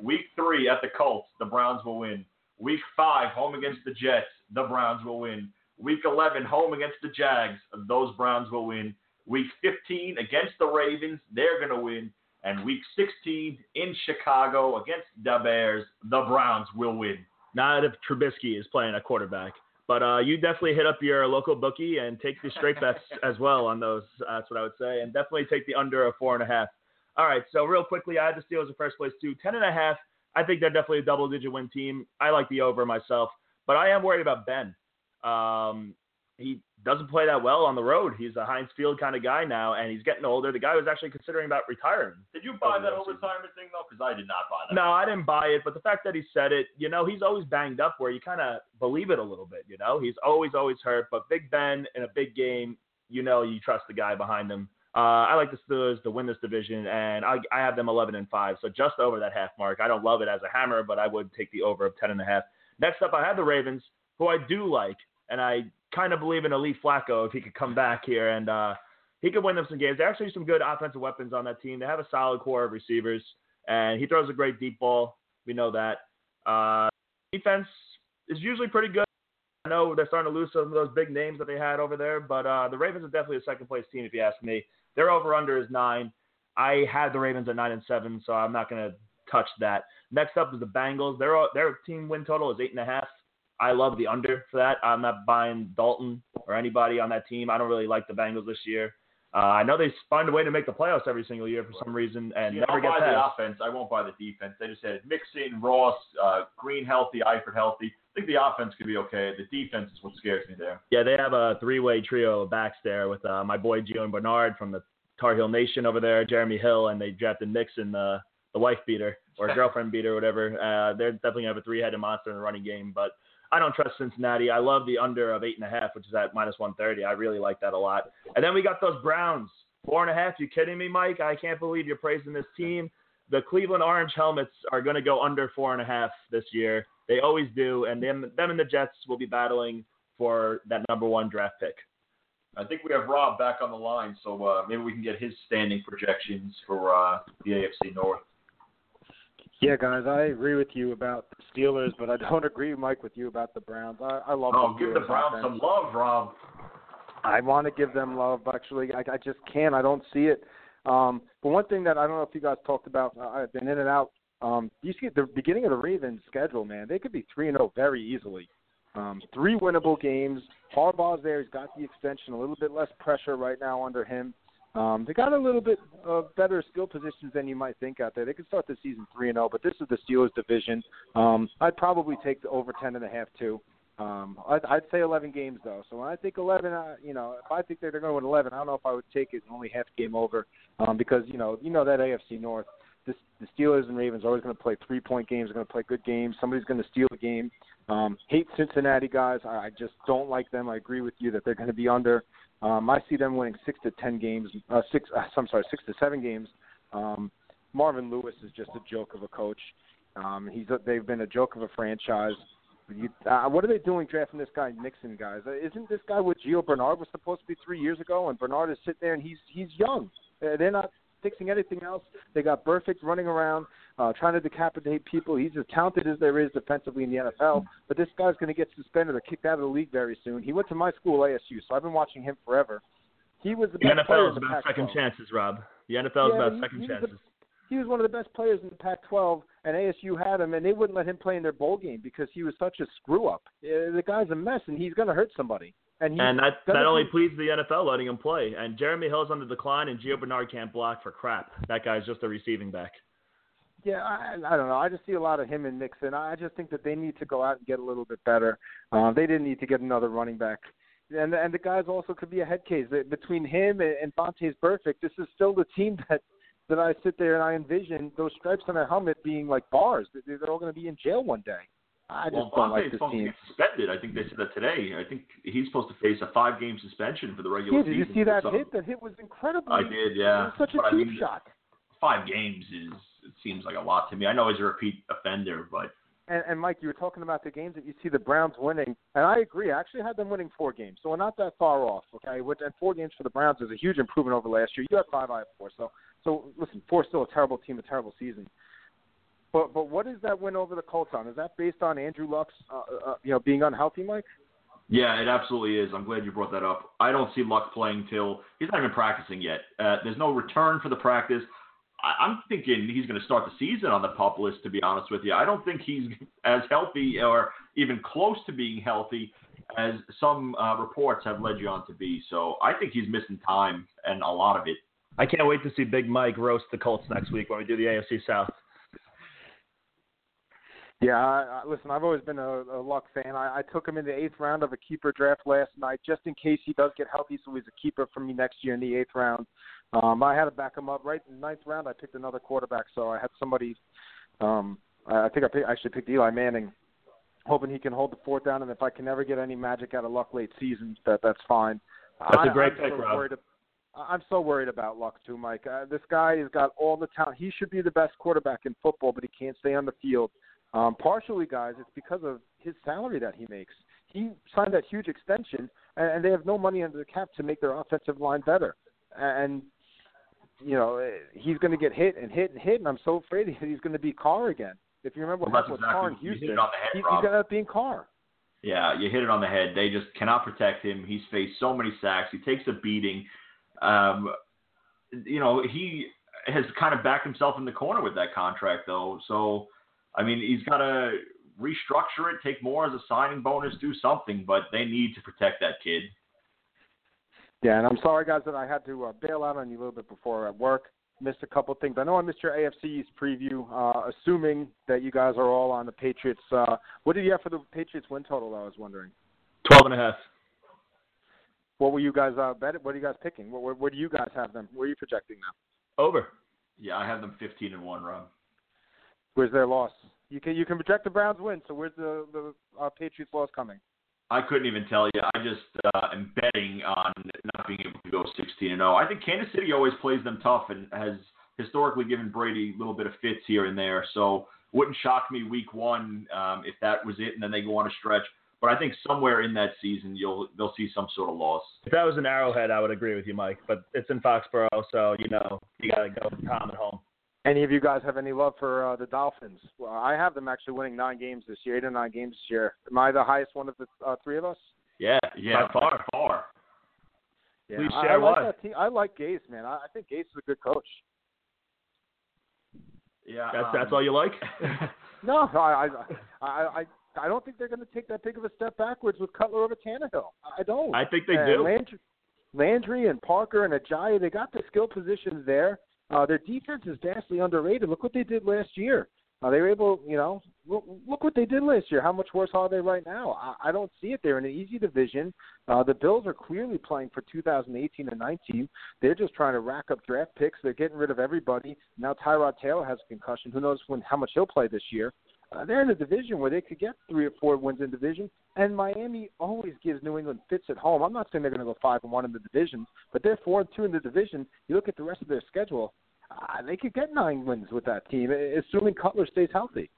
Week 3 at the Colts, the Browns will win. Week 5, home against the Jets, the Browns will win. Week 11, home against the Jags, those Browns will win. Week 15, against the Ravens, they're going to win. And week 16, in Chicago, against the Bears, the Browns will win. Not if Trubisky is playing a quarterback. But you definitely hit up your local bookie and take the straight bets as well on those. That's what I would say. And definitely take the under of 4.5. All right. So real quickly, I had the Steelers in first place too. 10.5. I think they're definitely a double-digit win team. I like the over myself. But I am worried about Ben. He doesn't play that well on the road. He's a Heinz Field kind of guy now, and he's getting older. The guy was actually considering about retiring. Did you buy that whole retirement thing, though? Because I did not buy that. No, I didn't buy it, but the fact that he said it, you know, he's always banged up where you kind of believe it a little bit, you know? He's always hurt, but Big Ben in a big game, you know you trust the guy behind him. I like the Steelers to win this division, and I have them 11-5, so just over that half mark. I don't love it as a hammer, but I would take the over of 10.5. Next up, I have the Ravens, who I do like, and I kind of believe in Elite Flacco if he could come back here, and he could win them some games. There are actually some good offensive weapons on that team. They have a solid core of receivers, and he throws a great deep ball. We know that. Defense is usually pretty good. I know they're starting to lose some of those big names that they had over there, but the Ravens are definitely a second-place team if you ask me. Their over-under is 9. I had the Ravens at 9-7, so I'm not going to touch that. Next up is the Bengals. Their team win total is 8.5. I love the under for that. I'm not buying Dalton or anybody on that team. I don't really like the Bengals this year. I know they find a way to make the playoffs every single year for some reason and never get past. I'll buy the offense. I won't buy the defense. They just had Mixon, Ross, Green healthy, Eifert healthy. I think the offense could be okay. The defense is what scares me there. Yeah, they have a three-way trio of backs there with my boy Gio Bernard from the Tar Heel Nation over there, Jeremy Hill, and they drafted Mixon, the wife beater or girlfriend beater or whatever. They're definitely going to have a three-headed monster in the running game, but I don't trust Cincinnati. I love the under of 8.5, which is at -130. I really like that a lot. And then we got those Browns. 4.5. You kidding me, Mike? I can't believe you're praising this team. The Cleveland Orange Helmets are going to go under 4.5 this year. They always do. And them and the Jets will be battling for that number 1 draft pick. I think we have Rob back on the line, so maybe we can get his standing projections for the AFC North. Yeah, guys, I agree with you about the Steelers, but I don't agree, Mike, with you about the Browns. I love them. Oh, give the Browns some love, Rob. I want to give them love, but actually, I just can't. I don't see it. But one thing that I don't know if you guys talked about, I've been in and out. You see at the beginning of the Ravens' schedule, man, they could be 3-0 very easily. 3 winnable games. Harbaugh's there. He's got the extension. A little bit less pressure right now under him. They got a little bit better skill positions than you might think out there. They could start the season 3-0, but this is the Steelers division. I'd probably take the over 10.5 too. I'd say 11 games though. So when I think 11, if I think they're going to win 11, I don't know if I would take it only half game over because you know that AFC North. The Steelers and Ravens are always going to play three-point games. They're going to play good games. Somebody's going to steal the game. Hate Cincinnati, guys. I just don't like them. I agree with you that they're going to be under. I see them winning 6 to 10 games. 6 to 7 games. Marvin Lewis is just a joke of a coach. They've been a joke of a franchise. What are they doing drafting this guy Nixon, guys? Isn't this guy what Gio Bernard was supposed to be 3 years ago? And Bernard is sitting there and he's young. They're not fixing anything else. They got Burfict running around trying to decapitate people. He's as talented as there is defensively in the NFL, but this guy's going to get suspended or kicked out of the league very soon. He went to my school, ASU, so I've been watching him forever. He was the best player in the NFL is about second chances, Rob. The NFL is about second chances. He was one of the best players in the Pac-12, and ASU had him, and they wouldn't let him play in their bowl game because he was such a screw-up. The guy's a mess, and he's going to hurt somebody. And that only pleases the NFL letting him play. And Jeremy Hill's on the decline, and Gio Bernard can't block for crap. That guy's just a receiving back. Yeah, I don't know. I just see a lot of him and Nixon. I just think that they need to go out and get a little bit better. They didn't need to get another running back. And the guys also could be a head case. Between him and Vontaze Burfict, this is still the team that I sit there and I envision those stripes on their helmet being like bars. They're all going to be in jail one day. I don't like this team. Suspended. I think they said that today. I think he's supposed to face a 5-game suspension for the regular season. Did you see that hit? That hit was incredible. I did, yeah. It was such a deep shot. 5 games it seems like a lot to me. I know he's a repeat offender, but. And Mike, you were talking about the games that you see the Browns winning, and I agree. I actually had them winning 4 games, so we're not that far off. Okay, and 4 games for the Browns is a huge improvement over last year. You had 5, I have 4. So listen, 4 is still a terrible team, a terrible season. But what is that win over the Colts on? Is that based on Andrew Luck's being unhealthy, Mike? Yeah, it absolutely is. I'm glad you brought that up. I don't see Luck playing till he's not even practicing yet. There's no return for the practice. I'm thinking he's going to start the season on the PUP list, to be honest with you. I don't think he's as healthy or even close to being healthy as some reports have led you on to be. So I think he's missing time and a lot of it. I can't wait to see Big Mike roast the Colts next week when we do the AFC South. Yeah, listen, I've always been a Luck fan. I took him in the 8th round of a keeper draft last night just in case he does get healthy, so he's a keeper for me next year in the 8th round. I had to back him up. Right in the 9th round, I picked another quarterback, so I had somebody I actually picked Eli Manning, hoping he can hold the 4th down, and if I can never get any magic out of Luck late season, that's fine. That's a great pick, Rob. I'm so worried about Luck, too, Mike. This guy has got all the talent. He should be the best quarterback in football, but he can't stay on the field. Partially, guys, it's because of his salary that he makes. He signed that huge extension, and they have no money under the cap to make their offensive line better. And, you know, he's going to get hit and hit and hit, and I'm so afraid he's going to be Carr again. If you remember what happened with Carr in Houston, he's going to end up being Carr. Yeah, you hit it on the head. They just cannot protect him. He's faced so many sacks. He takes a beating. You know, he has kind of backed himself in the corner with that contract, though, so... I mean, he's got to restructure it, take more as a signing bonus, do something, but they need to protect that kid. Yeah, and I'm sorry, guys, that I had to bail out on you a little bit before at work. Missed a couple things. I know I missed your AFC's preview, assuming that you guys are all on the Patriots. What did you have for the Patriots win total, I was wondering? 12.5. What were you guys betting? What are you guys picking? Where do you guys have them? Where are you projecting them? Over. Yeah, I have them 15-1, Rob. Where's their loss? You can project the Browns win, so where's the Patriots loss coming? I couldn't even tell you. I just am betting on not being able to go 16-0. I think Kansas City always plays them tough and has historically given Brady a little bit of fits here and there, so wouldn't shock me week one if that was it, and then they go on a stretch. But I think somewhere in that season they'll see some sort of loss. If that was an Arrowhead, I would agree with you, Mike, but it's in Foxborough, so you know you got to go calm at home. Any of you guys have any love for the Dolphins? Well, I have them actually winning 9 games this year, 8 or 9 games this year. Am I the highest one of the three of us? Yeah, far. Yeah, please share one. Like that team. I like Gase, man. I think Gase is a good coach. Yeah, that's all you like? No, I don't think they're going to take that big of a step backwards with Cutler over Tannehill. I don't. I think they do. Landry and Parker and Ajayi, they got the skill positions there. Their defense is vastly underrated. Look what they did last year. They were able, you know, look what they did last year. How much worse are they right now? I don't see it. They're in an easy division. The Bills are clearly playing for 2018 and 19. They're just trying to rack up draft picks. They're getting rid of everybody. Now Tyrod Taylor has a concussion. Who knows how much he'll play this year. They're in a division where they could get 3 or 4 wins in division, and Miami always gives New England fits at home. I'm not saying they're going to go 5-1 in the division, but they're 4-2 in the division. You look at the rest of their schedule, they could get 9 wins with that team, assuming Cutler stays healthy.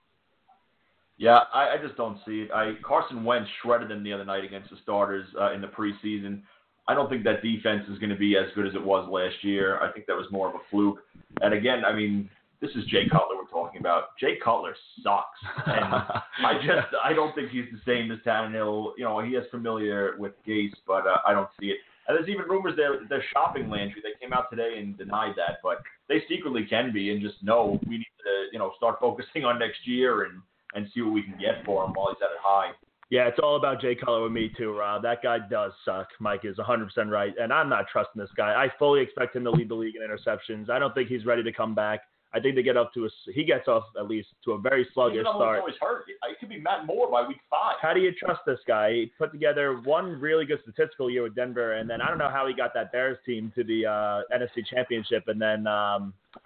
Yeah, I just don't see it. Carson Wentz shredded them the other night against the starters in the preseason. I don't think that defense is going to be as good as it was last year. I think that was more of a fluke. And again, I mean, this is Jay Cutler we're talking about. Jay Cutler sucks. And I don't think he's the same as Tannehill. You know, he is familiar with Gase, but I don't see it. And there's even rumors they're shopping Landry. They came out today and denied that, but they secretly can be and just know we need to, you know, start focusing on next year and see what we can get for him while he's at it high. Yeah, it's all about Jay Cutler with me too, Rob. That guy does suck. Mike is 100% right, and I'm not trusting this guy. I fully expect him to lead the league in interceptions. I don't think he's ready to come back. I think they get up to he gets off at least to a very sluggish start. Always hurt. It could be Matt Moore by week 5. How do you trust this guy? He put together one really good statistical year with Denver, and then I don't know how he got that Bears team to the NFC Championship. And then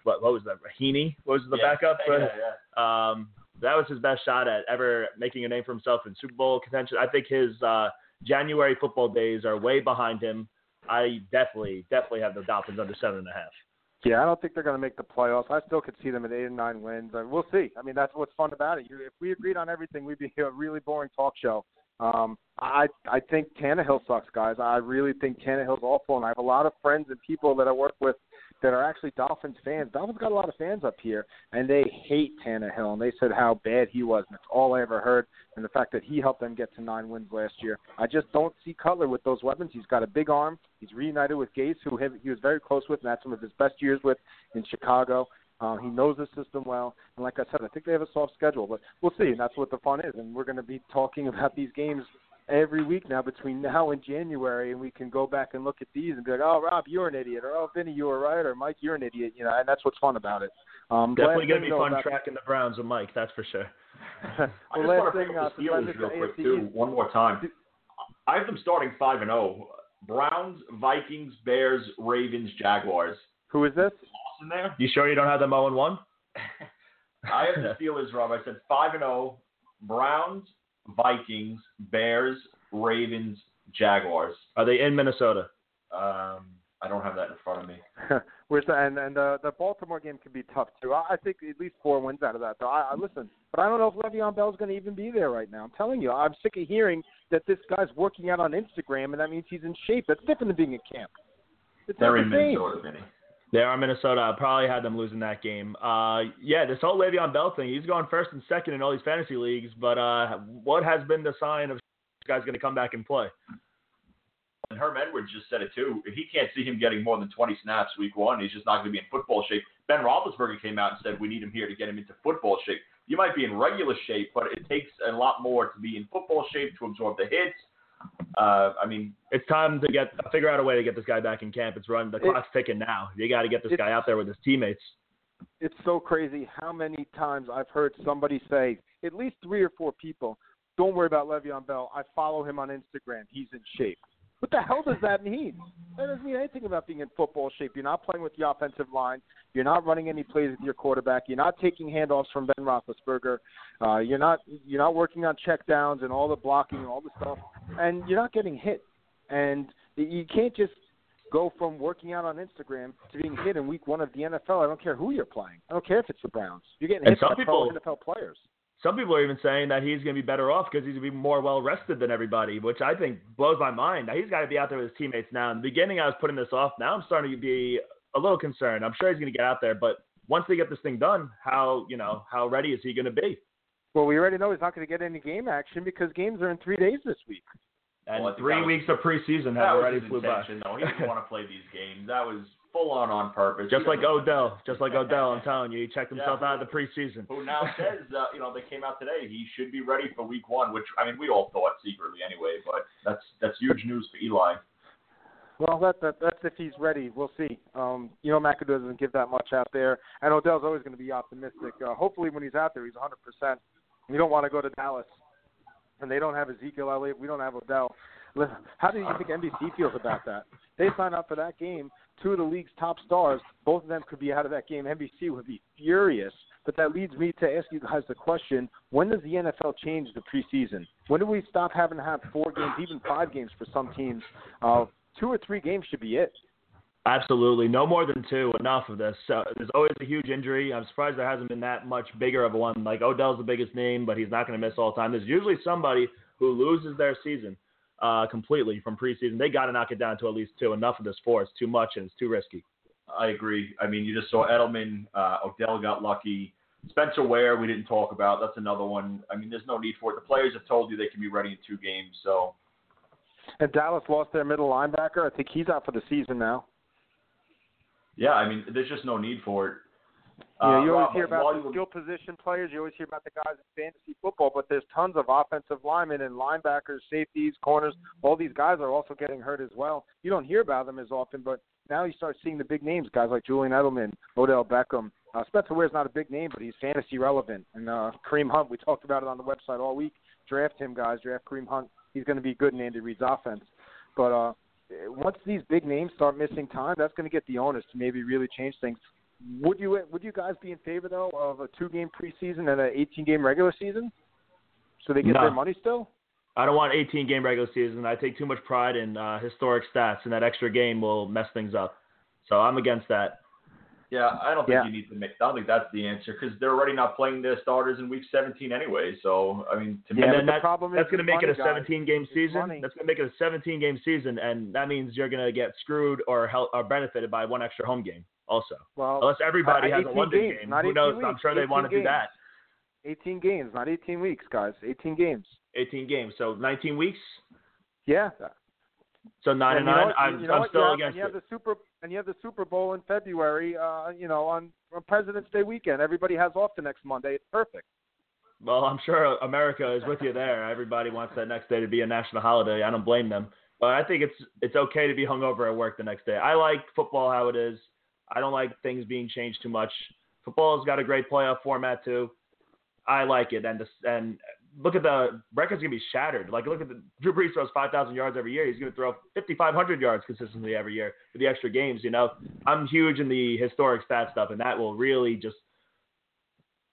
what was that? Rahini was the backup. Yeah. That was his best shot at ever making a name for himself in Super Bowl contention. I think his January football days are way behind him. I definitely have the Dolphins under 7.5. Yeah, I don't think they're going to make the playoffs. I still could see them at 8 or 9 wins. We'll see. I mean, that's what's fun about it. If we agreed on everything, we'd be a really boring talk show. I think Tannehill sucks, guys. I really think Tannehill's awful, and I have a lot of friends and people that I work with that are actually Dolphins fans. Dolphins got a lot of fans up here, and they hate Tannehill, and they said how bad he was, and that's all I ever heard, and the fact that he helped them get to 9 wins last year. I just don't see Cutler with those weapons. He's got a big arm. He's reunited with Gase, who he was very close with and had some of his best years with in Chicago. He knows the system well. And like I said, I think they have a soft schedule, but we'll see. And that's what the fun is. And we're going to be talking about these games every week now between now and January, and we can go back and look at these and be like, oh, Rob, you're an idiot, or oh, Vinny, you were right, or Mike, you're an idiot, you know, and that's what's fun about it. Definitely going to be fun tracking the Browns and Mike, that's for sure. Well, I just want to pick up the Steelers real quick, too, one more time. I have them starting 5-0. Browns, Vikings, Bears, Ravens, Jaguars. Who is this? In there. You sure you don't have them 0-1? I have the Steelers, Rob. I said 5-0, Browns, Vikings, Bears, Ravens, Jaguars. Are they in Minnesota? I don't have that in front of me. The Baltimore game can be tough, too. I think at least 4 wins out of that, though. Listen, but I don't know if Le'Veon Bell's going to even be there right now. I'm telling you, I'm sick of hearing that this guy's working out on Instagram, and that means he's in shape. That's different than being in camp. They're in Minnesota, Vinny. They are Minnesota. I probably had them losing that game. This whole Le'Veon Bell thing, he's going first and second in all these fantasy leagues, but what has been the sign of this guy's going to come back and play? And Herm Edwards just said it, too. He can't see him getting more than 20 snaps week one. He's just not going to be in football shape. Ben Roethlisberger came out and said, we need him here to get him into football shape. You might be in regular shape, but it takes a lot more to be in football shape, to absorb the hits. It's time to figure out a way to get this guy back in camp. Clock's ticking now. You got to get this guy out there with his teammates. It's so crazy how many times I've heard somebody say, at least 3 or 4 people, don't worry about Le'Veon Bell. I follow him on Instagram. He's in shape. What the hell does that mean? That doesn't mean anything about being in football shape. You're not playing with the offensive line. You're not running any plays with your quarterback. You're not taking handoffs from Ben Roethlisberger. You're not working on checkdowns and all the blocking and all the stuff. And you're not getting hit. And you can't just go from working out on Instagram to being hit in week 1 of the NFL. I don't care who you're playing. I don't care if it's the Browns. You're getting hit by fellow NFL players. Some people are even saying that he's going to be better off because he's going to be more well-rested than everybody, which I think blows my mind. He's got to be out there with his teammates now. In the beginning, I was putting this off. Now I'm starting to be a little concerned. I'm sure he's going to get out there, but once they get this thing done, how ready is he going to be? Well, we already know he's not going to get any game action because games are in 3 days this week. And 3 weeks of preseason have already flew by. No, he didn't want to play these games. That was full-on purpose. Just like Odell, I'm telling you. He checked himself out of the preseason. Who now says, they came out today, he should be ready for week 1, which, we all thought secretly anyway, but that's huge news for Eli. Well, that's if he's ready. We'll see. McAdoo doesn't give that much out there, and Odell's always going to be optimistic. Hopefully when he's out there, he's 100%. We don't want to go to Dallas, and they don't have Ezekiel Elliott. We don't have Odell. How do you think NBC feels about that? They sign up for that game. 2 of the league's top stars, both of them could be out of that game. NBC would be furious. But that leads me to ask you guys the question, when does the NFL change the preseason? When do we stop having to have 4 games, even 5 games for some teams? 2 or 3 games should be it. Absolutely. No more than 2. Enough of this. There's always a huge injury. I'm surprised there hasn't been that much bigger of one. Like Odell's the biggest name, but he's not going to miss all the time. There's usually somebody who loses their season. Completely from preseason. They got to knock it down to at least 2. Enough of this 4. It's too much and it's too risky. I agree. You just saw Edelman. Odell got lucky. Spencer Ware, we didn't talk about. That's another one. There's no need for it. The players have told you they can be ready in 2 games. So. And Dallas lost their middle linebacker. I think he's out for the season now. Yeah, there's just no need for it. You always hear about the skill position players. You always hear about the guys in fantasy football, but there's tons of offensive linemen and linebackers, safeties, corners. All these guys are also getting hurt as well. You don't hear about them as often, but now you start seeing the big names, guys like Julian Edelman, Odell Beckham. Spencer Ware's not a big name, but he's fantasy relevant. And Kareem Hunt, we talked about it on the website all week. Draft him, guys. Draft Kareem Hunt. He's going to be good in Andy Reid's offense. But once these big names start missing time, that's going to get the onus to maybe really change things. Would you guys be in favor, though, of a 2-game preseason and an 18-game regular season so they get their money still? I don't want 18-game regular season. I take too much pride in historic stats, and that extra game will mess things up. So I'm against that. Yeah, I don't think you need to make – I don't think that's the answer because they're already not playing their starters in Week 17 anyway. So, to me – and that's going to make it a 17-game season. That's going to make it a 17-game season, and that means you're going to get screwed or benefited by one extra home game. Also, unless everybody has a London game, who knows? Weeks. I'm sure they want to do that. 18 games, not 18 weeks, guys. 18 games. So 19 weeks? Yeah. So 9-9. I'm still against it. And you have the Super Bowl in February. On President's Day weekend, everybody has off the next Monday. It's perfect. Well, I'm sure America is with you there. Everybody wants that next day to be a national holiday. I don't blame them. But I think it's okay to be hungover at work the next day. I like football how it is. I don't like things being changed too much. Football's got a great playoff format too. I like it. And look at the record's gonna be shattered. Like look at Drew Brees throws 5,000 yards every year. He's gonna throw 5,500 yards consistently every year with the extra games. I'm huge in the historic stat stuff, and that will really just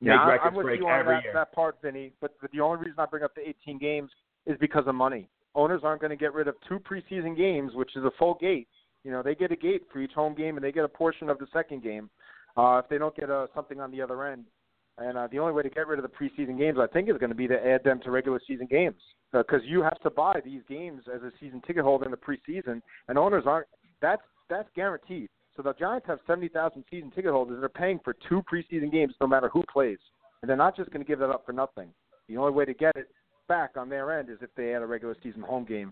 make records break every year. That part, Vinny. But the only reason I bring up the 18 games is because of money. Owners aren't going to get rid of 2 preseason games, which is a full gate. They get a gate for each home game, and they get a portion of the second game if they don't get something on the other end. And the only way to get rid of the preseason games, I think, is going to be to add them to regular season games because you have to buy these games as a season ticket holder in the preseason, and owners aren't. That's guaranteed. So the Giants have 70,000 season ticket holders that are paying for 2 preseason games no matter who plays, and they're not just going to give that up for nothing. The only way to get it back on their end is if they had a regular season home game.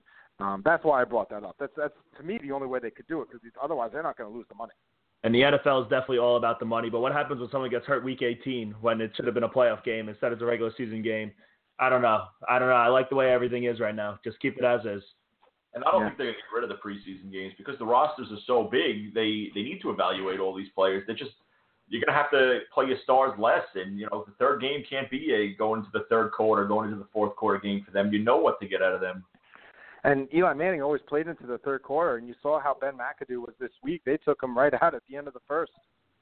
That's why I brought that up. That's to me the only way they could do it because otherwise they're not going to lose the money. And the NFL is definitely all about the money. But what happens when someone gets hurt week 18 when it should have been a playoff game instead of a regular season game? I don't know. I like the way everything is right now. Just keep it as is. And I don't think they're going to get rid of the preseason games because the rosters are so big. They need to evaluate all these players. You're going to have to play your stars less. And, the third game can't be going into the third quarter, going into the fourth quarter game for them. You know what to get out of them. And Eli Manning always played into the third quarter. And you saw how Ben McAdoo was this week. They took him right out at the end of the first.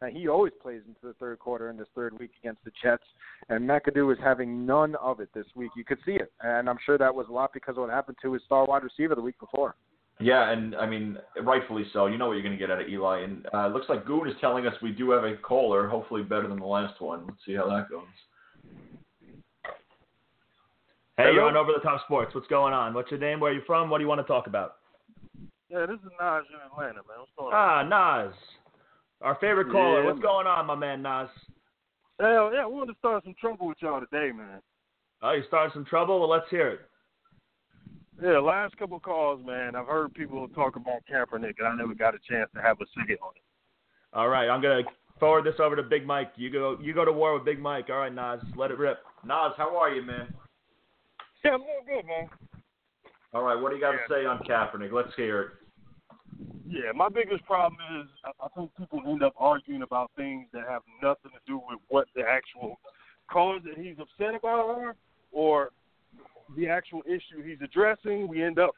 And he always plays into the third quarter in this third week against the Jets. And McAdoo is having none of it this week. You could see it. And I'm sure that was a lot because of what happened to his star wide receiver the week before. Yeah, and, rightfully so. You know what you're going to get out of Eli. And it looks like Goon is telling us we do have a caller, hopefully better than the last one. Let's see how that goes. Hey, you're on Over the Top Sports. What's going on? What's your name? Where are you from? What do you want to talk about? Yeah, this is Naj in Atlanta, man. What's going on? Ah, Naj. Our favorite caller. What's going on, my man, Nas? Hell, yeah. We wanted to start some trouble with y'all today, man. Oh, you started some trouble? Well, let's hear it. Yeah, last couple of calls, man. I've heard people talk about Kaepernick, and I never got a chance to have a say on it. All right. I'm going to forward this over to Big Mike. You go to war with Big Mike. All right, Nas. Let it rip. Nas, how are you, man? Yeah, I'm doing good, man. All right. What do you got to say on Kaepernick? Let's hear it. Yeah, my biggest problem is I think people end up arguing about things that have nothing to do with what the actual cause that he's upset about are or the actual issue he's addressing. We end up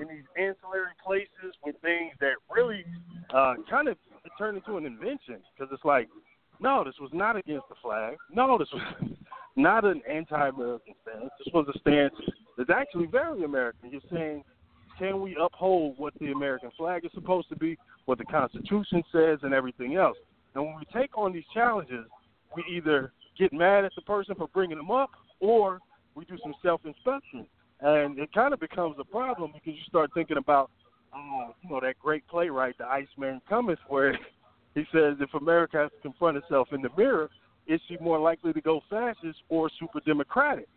in these ancillary places with things that really kind of turn into an invention because it's like, no, this was not against the flag. No, this was not an anti-American stance. This was a stance that's actually very American. You're saying, can we uphold what the American flag is supposed to be, what the Constitution says, and everything else? And when we take on these challenges, we either get mad at the person for bringing them up or we do some self-inspection. And it kind of becomes a problem because you start thinking about, that great play, right, The Iceman Cometh, where he says if America has to confront itself in the mirror, is she more likely to go fascist or super democratic?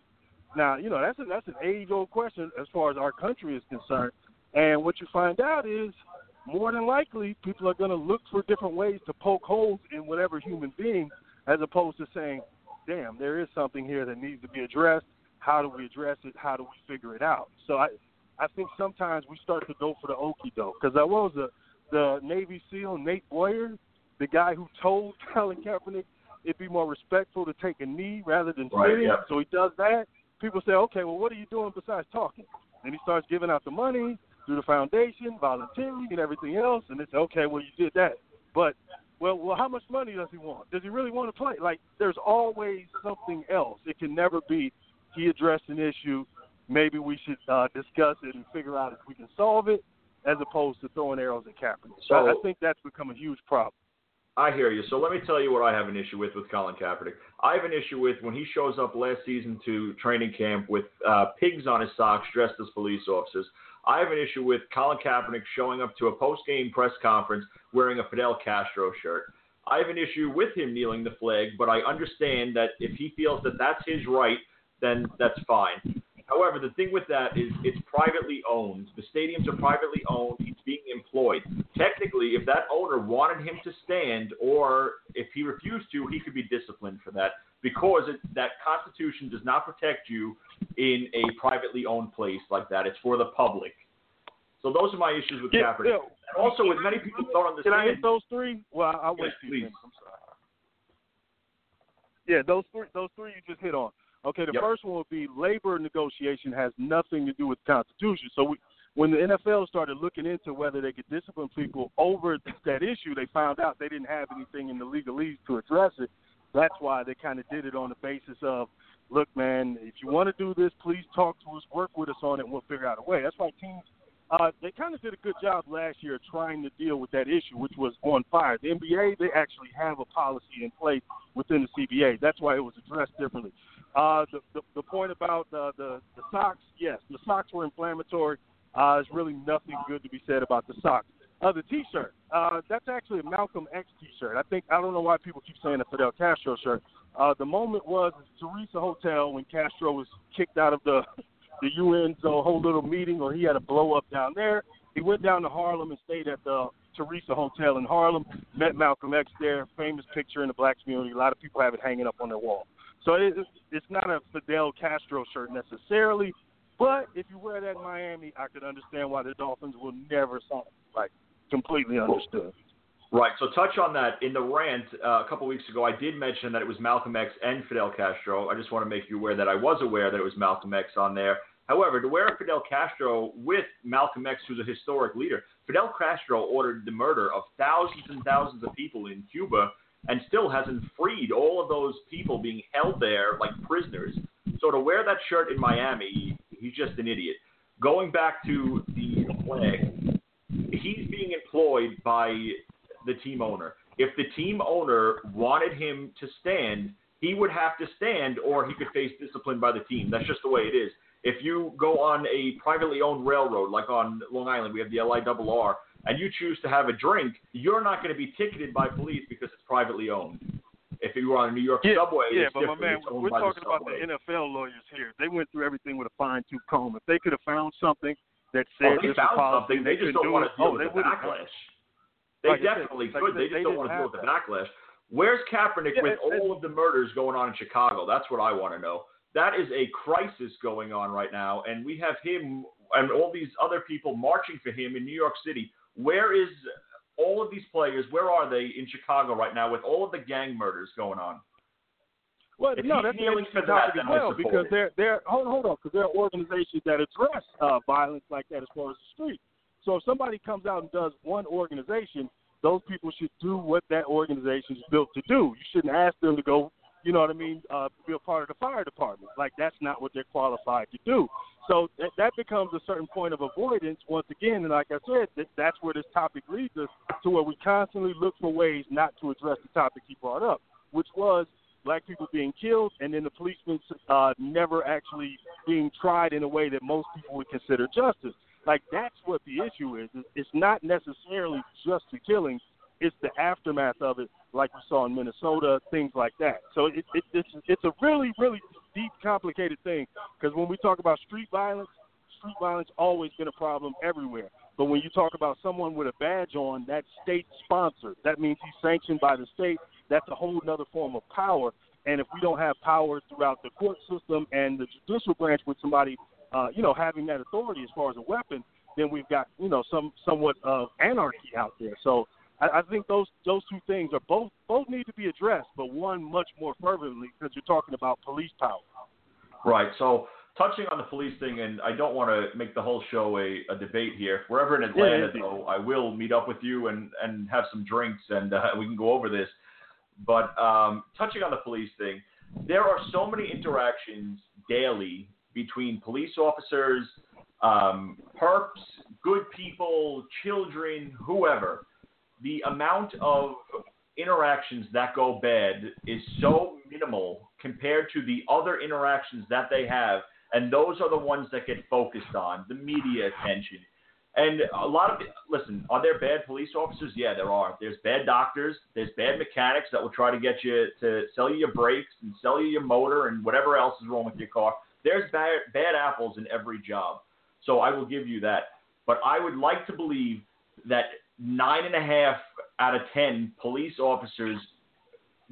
Now, that's an age-old question as far as our country is concerned. And what you find out is more than likely people are going to look for different ways to poke holes in whatever human being as opposed to saying, damn, there is something here that needs to be addressed. How do we address it? How do we figure it out? So I think sometimes we start to go for the okey-doke because that was the Navy SEAL, Nate Boyer, the guy who told Colin Kaepernick it'd be more respectful to take a knee rather than sitting. Yeah. So he does that. People say, okay, well, what are you doing besides talking? And he starts giving out the money through the foundation, volunteering, and everything else. And it's, okay, well, you did that. But, well, how much money does he want? Does he really want to play? Like, there's always something else. It can never be he addressed an issue. Maybe we should discuss it and figure out if we can solve it as opposed to throwing arrows at Kaepernick. So I think that's become a huge problem. I hear you. So let me tell you what I have an issue with Colin Kaepernick. I have an issue with when he shows up last season to training camp with pigs on his socks dressed as police officers. I have an issue with Colin Kaepernick showing up to a post-game press conference wearing a Fidel Castro shirt. I have an issue with him kneeling the flag, but I understand that if he feels that that's his right, then that's fine. However, the thing with that is it's privately owned. The stadiums are privately owned. He's being employed. Technically, if that owner wanted him to stand or if he refused to, he could be disciplined for that because that Constitution does not protect you in a privately owned place like that. It's for the public. So those are my issues with Kaepernick. And also, with many people thought on the stand. Can I hit those three? Well, I'll wait for you. Please. I'm sorry. Yeah, those three you just hit on. Okay, the first one would be labor negotiation has nothing to do with the Constitution. So when the NFL started looking into whether they could discipline people over that issue, they found out they didn't have anything in the legalese to address it. That's why they kind of did it on the basis of, look, man, if you want to do this, please talk to us, work with us on it, and we'll figure out a way. That's why teams, they kind of did a good job last year trying to deal with that issue, which was on fire. The NBA, they actually have a policy in place within the CBA. That's why it was addressed differently. The point about the socks, yes, the socks were inflammatory. There's really nothing good to be said about the socks. The T-shirt, that's actually a Malcolm X T-shirt. I don't know why people keep saying a Fidel Castro shirt. The moment was Teresa Hotel when Castro was kicked out of the UN's whole little meeting, or he had a blow-up down there. He went down to Harlem and stayed at the Teresa Hotel in Harlem, met Malcolm X there, famous picture in the black community. A lot of people have it hanging up on their wall. So it's not a Fidel Castro shirt necessarily, but if you wear that in Miami, I could understand why the Dolphins will never sign it. Like, completely understood. Right. So touch on that. In the rant a couple weeks ago, I did mention that it was Malcolm X and Fidel Castro. I just want to make you aware that I was aware that it was Malcolm X on there. However, to wear a Fidel Castro with Malcolm X, who's a historic leader, Fidel Castro ordered the murder of thousands and thousands of people in Cuba and still hasn't freed all of those people being held there like prisoners. So to wear that shirt in Miami, he's just an idiot. Going back to the flag, he's being employed by the team owner. If the team owner wanted him to stand, he would have to stand or he could face discipline by the team. That's just the way it is. If you go on a privately owned railroad, like on Long Island, we have the LIRR, and you choose to have a drink, you're not going to be ticketed by police because it's privately owned. If you were on a New York subway, it's different. Yeah, but my man, we're talking about the NFL lawyers here. They went through everything with a fine-tooth comb. If they could have found something that said this was policy, they just don't want to deal with the backlash. They definitely could. They just don't want to deal with the backlash. Where's Kaepernick with all of the murders going on in Chicago? That's what I want to know. That is a crisis going on right now, and we have him and all these other people marching for him in New York City. Where is all of these players? Where are they in Chicago right now with all of the gang murders going on? Well, if no, that's kneeling for that, then well, because they're hold on, because there are organizations that address violence like that as far as the street. So if somebody comes out and does one organization, those people should do what that organization is built to do. You shouldn't ask them to go. You know what I mean, be a part of the fire department. Like, that's not what they're qualified to do. So that becomes a certain point of avoidance once again. And like I said, that's where this topic leads us to where we constantly look for ways not to address the topic he brought up, which was black people being killed and then the policemen never actually being tried in a way that most people would consider justice. Like, that's what the issue is. It's not necessarily just the killing. It's the aftermath of it, like we saw in Minnesota, things like that. So it's a really, really deep, complicated thing because when we talk about street violence always been a problem everywhere. But when you talk about someone with a badge on, that's state-sponsored. That means he's sanctioned by the state. That's a whole other form of power. And if we don't have power throughout the court system and the judicial branch with somebody, having that authority as far as a weapon, then we've got, somewhat of anarchy out there. So I think those two things are both need to be addressed, but one much more fervently because you're talking about police power. Right. So touching on the police thing, and I don't want to make the whole show a debate here. If we're ever in Atlanta, though, I will meet up with you and have some drinks, and we can go over this. But touching on the police thing, there are so many interactions daily between police officers, perps, good people, children, whoever. The amount of interactions that go bad is so minimal compared to the other interactions that they have, and those are the ones that get focused on, the media attention. And are there bad police officers? Yeah, there are. There's bad doctors. There's bad mechanics that will try to get you to sell you your brakes and sell you your motor and whatever else is wrong with your car. There's bad apples in every job. So I will give you that. But I would like to believe that 9.5 out of 10 police officers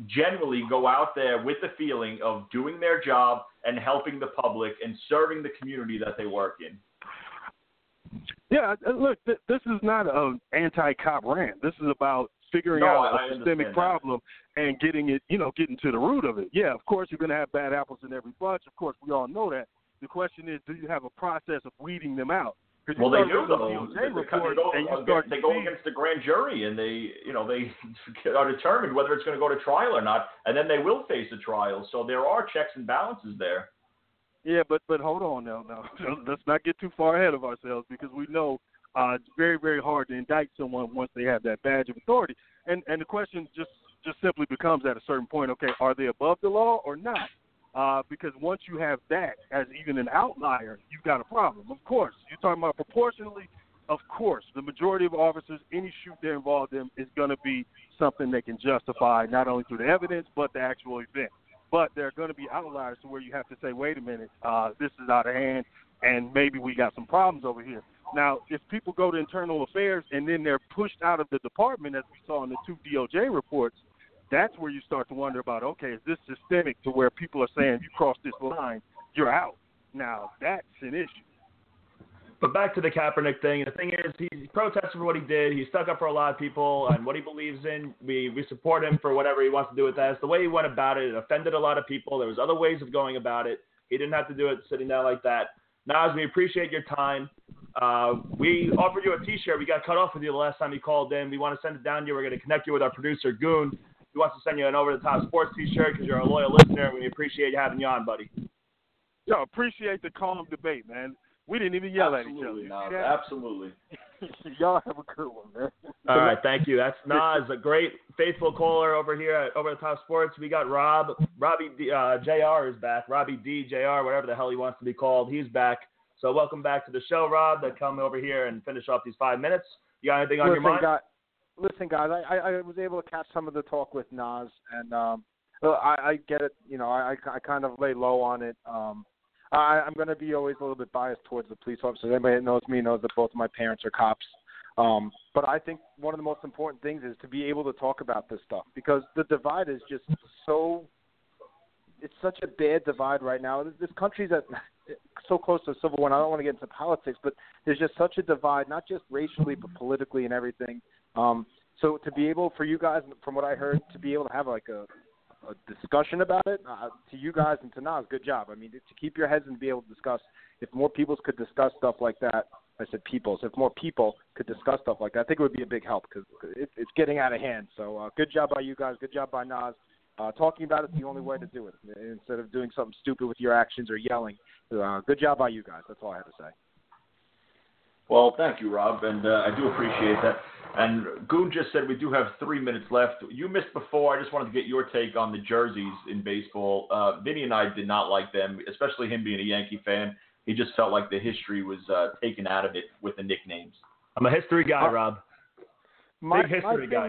generally go out there with the feeling of doing their job and helping the public and serving the community that they work in. Yeah, look, this is not an anti-cop rant. This is about figuring out a systemic problem and getting to the root of it. Yeah, of course you're going to have bad apples in every bunch. Of course, we all know that. The question is, do you have a process of weeding them out? Well, they do, though. They go against the grand jury, and they are determined whether it's going to go to trial or not, and then they will face a trial. So there are checks and balances there. Yeah, but hold on now. Let's not get too far ahead of ourselves, because we know it's very, very hard to indict someone once they have that badge of authority. And the question just simply becomes, at a certain point, okay, are they above the law or not? Because once you have that as even an outlier, you've got a problem. Of course, you're talking about proportionally. Of course, the majority of officers, any shoot they're involved in, is going to be something they can justify, not only through the evidence but the actual event. But there are going to be outliers to where you have to say, wait a minute, this is out of hand, and maybe we got some problems over here. Now, if people go to internal affairs and then they're pushed out of the department, as we saw in the 2 DOJ reports, that's where you start to wonder about, okay, is this systemic to where people are saying you cross this line, you're out. Now, that's an issue. But back to the Kaepernick thing. The thing is, he protested for what he did. He stuck up for a lot of people and what he believes in. We support him for whatever he wants to do with that. It's the way he went about it. It offended a lot of people. There was other ways of going about it. He didn't have to do it sitting down like that. Nas, we appreciate your time. We offered you a T-shirt. We got cut off with you the last time you called in. We want to send it down to you. We're going to connect you with our producer, Goon. He wants to send you an over-the-top sports T-shirt because you're a loyal listener. We appreciate having you on, buddy. Yo, appreciate the calm debate, man. We didn't even yell at each other. Absolutely, Nas. Absolutely. Y'all have a good one, man. All right, thank you. That's Nas, a great faithful caller over here at Over the Top Sports. We got Robbie Jr. is back. Robbie D, Jr., whatever the hell he wants to be called, he's back. So welcome back to the show, Rob. That come over here and finish off these 5 minutes. You got anything on your mind? Listen, guys, I was able to catch some of the talk with Nas, and I get it. You know, I kind of lay low on it. I'm going to be always a little bit biased towards the police officers. Anybody that knows me knows that both of my parents are cops. But I think one of the most important things is to be able to talk about this stuff, because the divide is just it's such a bad divide right now. This country's so close to a civil war, and I don't want to get into politics, but there's just such a divide, not just racially but politically and everything. So to be able, for you guys, from what I heard, to be able to have like a discussion about it, to you guys and to Nas, good job. I mean, to keep your heads and be able to discuss. If more people could discuss stuff like that, if more people could discuss stuff like that, I think it would be a big help, because it's getting out of hand. So good job by you guys. Good job by Nas. Talking about it's the only way to do it, instead of doing something stupid with your actions or yelling. Good job by you guys. That's all I have to say. Well, thank you, Rob, and I do appreciate that. And Goon just said we do have 3 minutes left. You missed before. I just wanted to get your take on the jerseys in baseball. Vinny and I did not like them, especially him being a Yankee fan. He just felt like the history was taken out of it with the nicknames. I'm a history guy, Rob. Big history guy.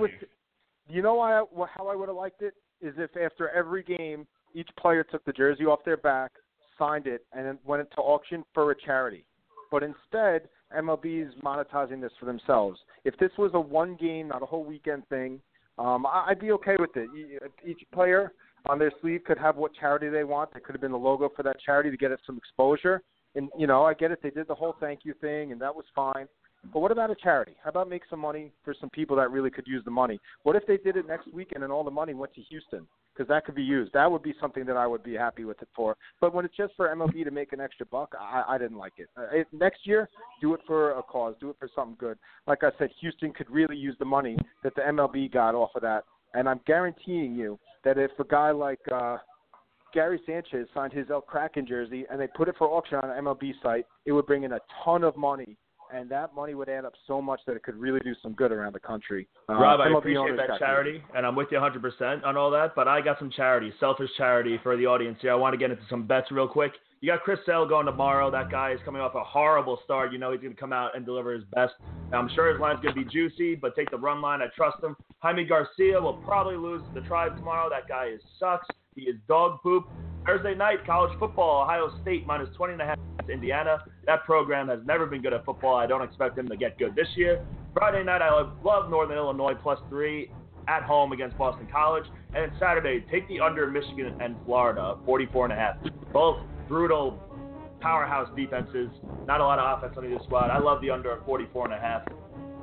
You know how I would have liked it? Is if after every game, each player took the jersey off their back, signed it, and then went into auction for a charity. But instead, MLB is monetizing this for themselves. If this was a one game, not a whole weekend thing, I'd be okay with it. Each player on their sleeve could have what charity they want. There could have been the logo for that charity to get it some exposure. And, I get it. They did the whole thank you thing, and that was fine. But what about a charity? How about make some money for some people that really could use the money? What if they did it next weekend and all the money went to Houston? Because that could be used. That would be something that I would be happy with it for. But when it's just for MLB to make an extra buck, I didn't like it. Next year, do it for a cause. Do it for something good. Like I said, Houston could really use the money that the MLB got off of that. And I'm guaranteeing you that if a guy like Gary Sanchez signed his El Kraken jersey and they put it for auction on an MLB site, it would bring in a ton of money. And that money would add up so much that it could really do some good around the country. Rob, I appreciate that charity, and I'm with you 100% on all that, but I got some charity, selfish charity for the audience here. I want to get into some bets real quick. You got Chris Sale going tomorrow. That guy is coming off a horrible start. You know he's going to come out and deliver his best. I'm sure his line's going to be juicy, but take the run line. I trust him. Jaime Garcia will probably lose to the Tribe tomorrow. That guy sucks. He is dog poop. Thursday night, college football, Ohio State -20.5 against Indiana. That program has never been good at football. I don't expect them to get good this year. Friday night, I love Northern Illinois +3 at home against Boston College. And then Saturday, take the under Michigan and Florida, 44.5. Both brutal powerhouse defenses. Not a lot of offense on either squad. I love the under at 44.5.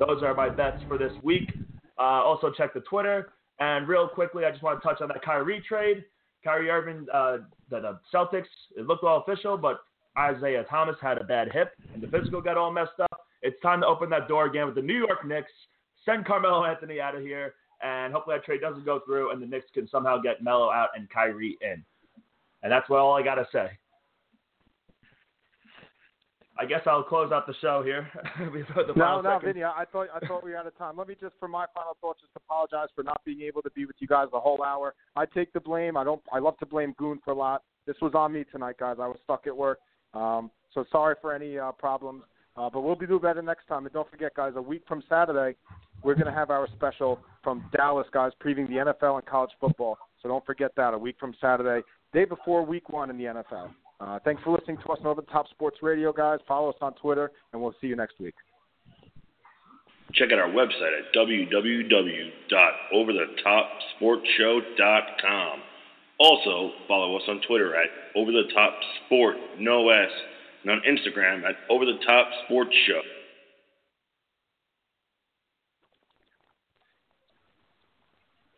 Those are my bets for this week. Also check the Twitter. And real quickly, I just want to touch on that Kyrie trade. Kyrie Irving, the Celtics, it looked all official, but Isaiah Thomas had a bad hip, and the physical got all messed up. It's time to open that door again with the New York Knicks. Send Carmelo Anthony out of here, and hopefully that trade doesn't go through, and the Knicks can somehow get Melo out and Kyrie in. And that's all I got to say. I guess I'll close out the show here. No, Vinny, I thought we were out of time. Let me just, for my final thoughts, just apologize for not being able to be with you guys the whole hour. I take the blame. I love to blame Goon for a lot. This was on me tonight, guys. I was stuck at work. So sorry for any problems. But we'll be doing better next time. And don't forget, guys, a week from Saturday, we're going to have our special from Dallas, guys, previewing the NFL and college football. So don't forget that, a week from Saturday, day before week one in the NFL. Thanks for listening to us on Over the Top Sports Radio, guys. Follow us on Twitter, and we'll see you next week. Check out our website at www.overthetopsportshow.com. Also, follow us on Twitter at Over the Top Sport, no S, and on Instagram at Over the Top Sports Show.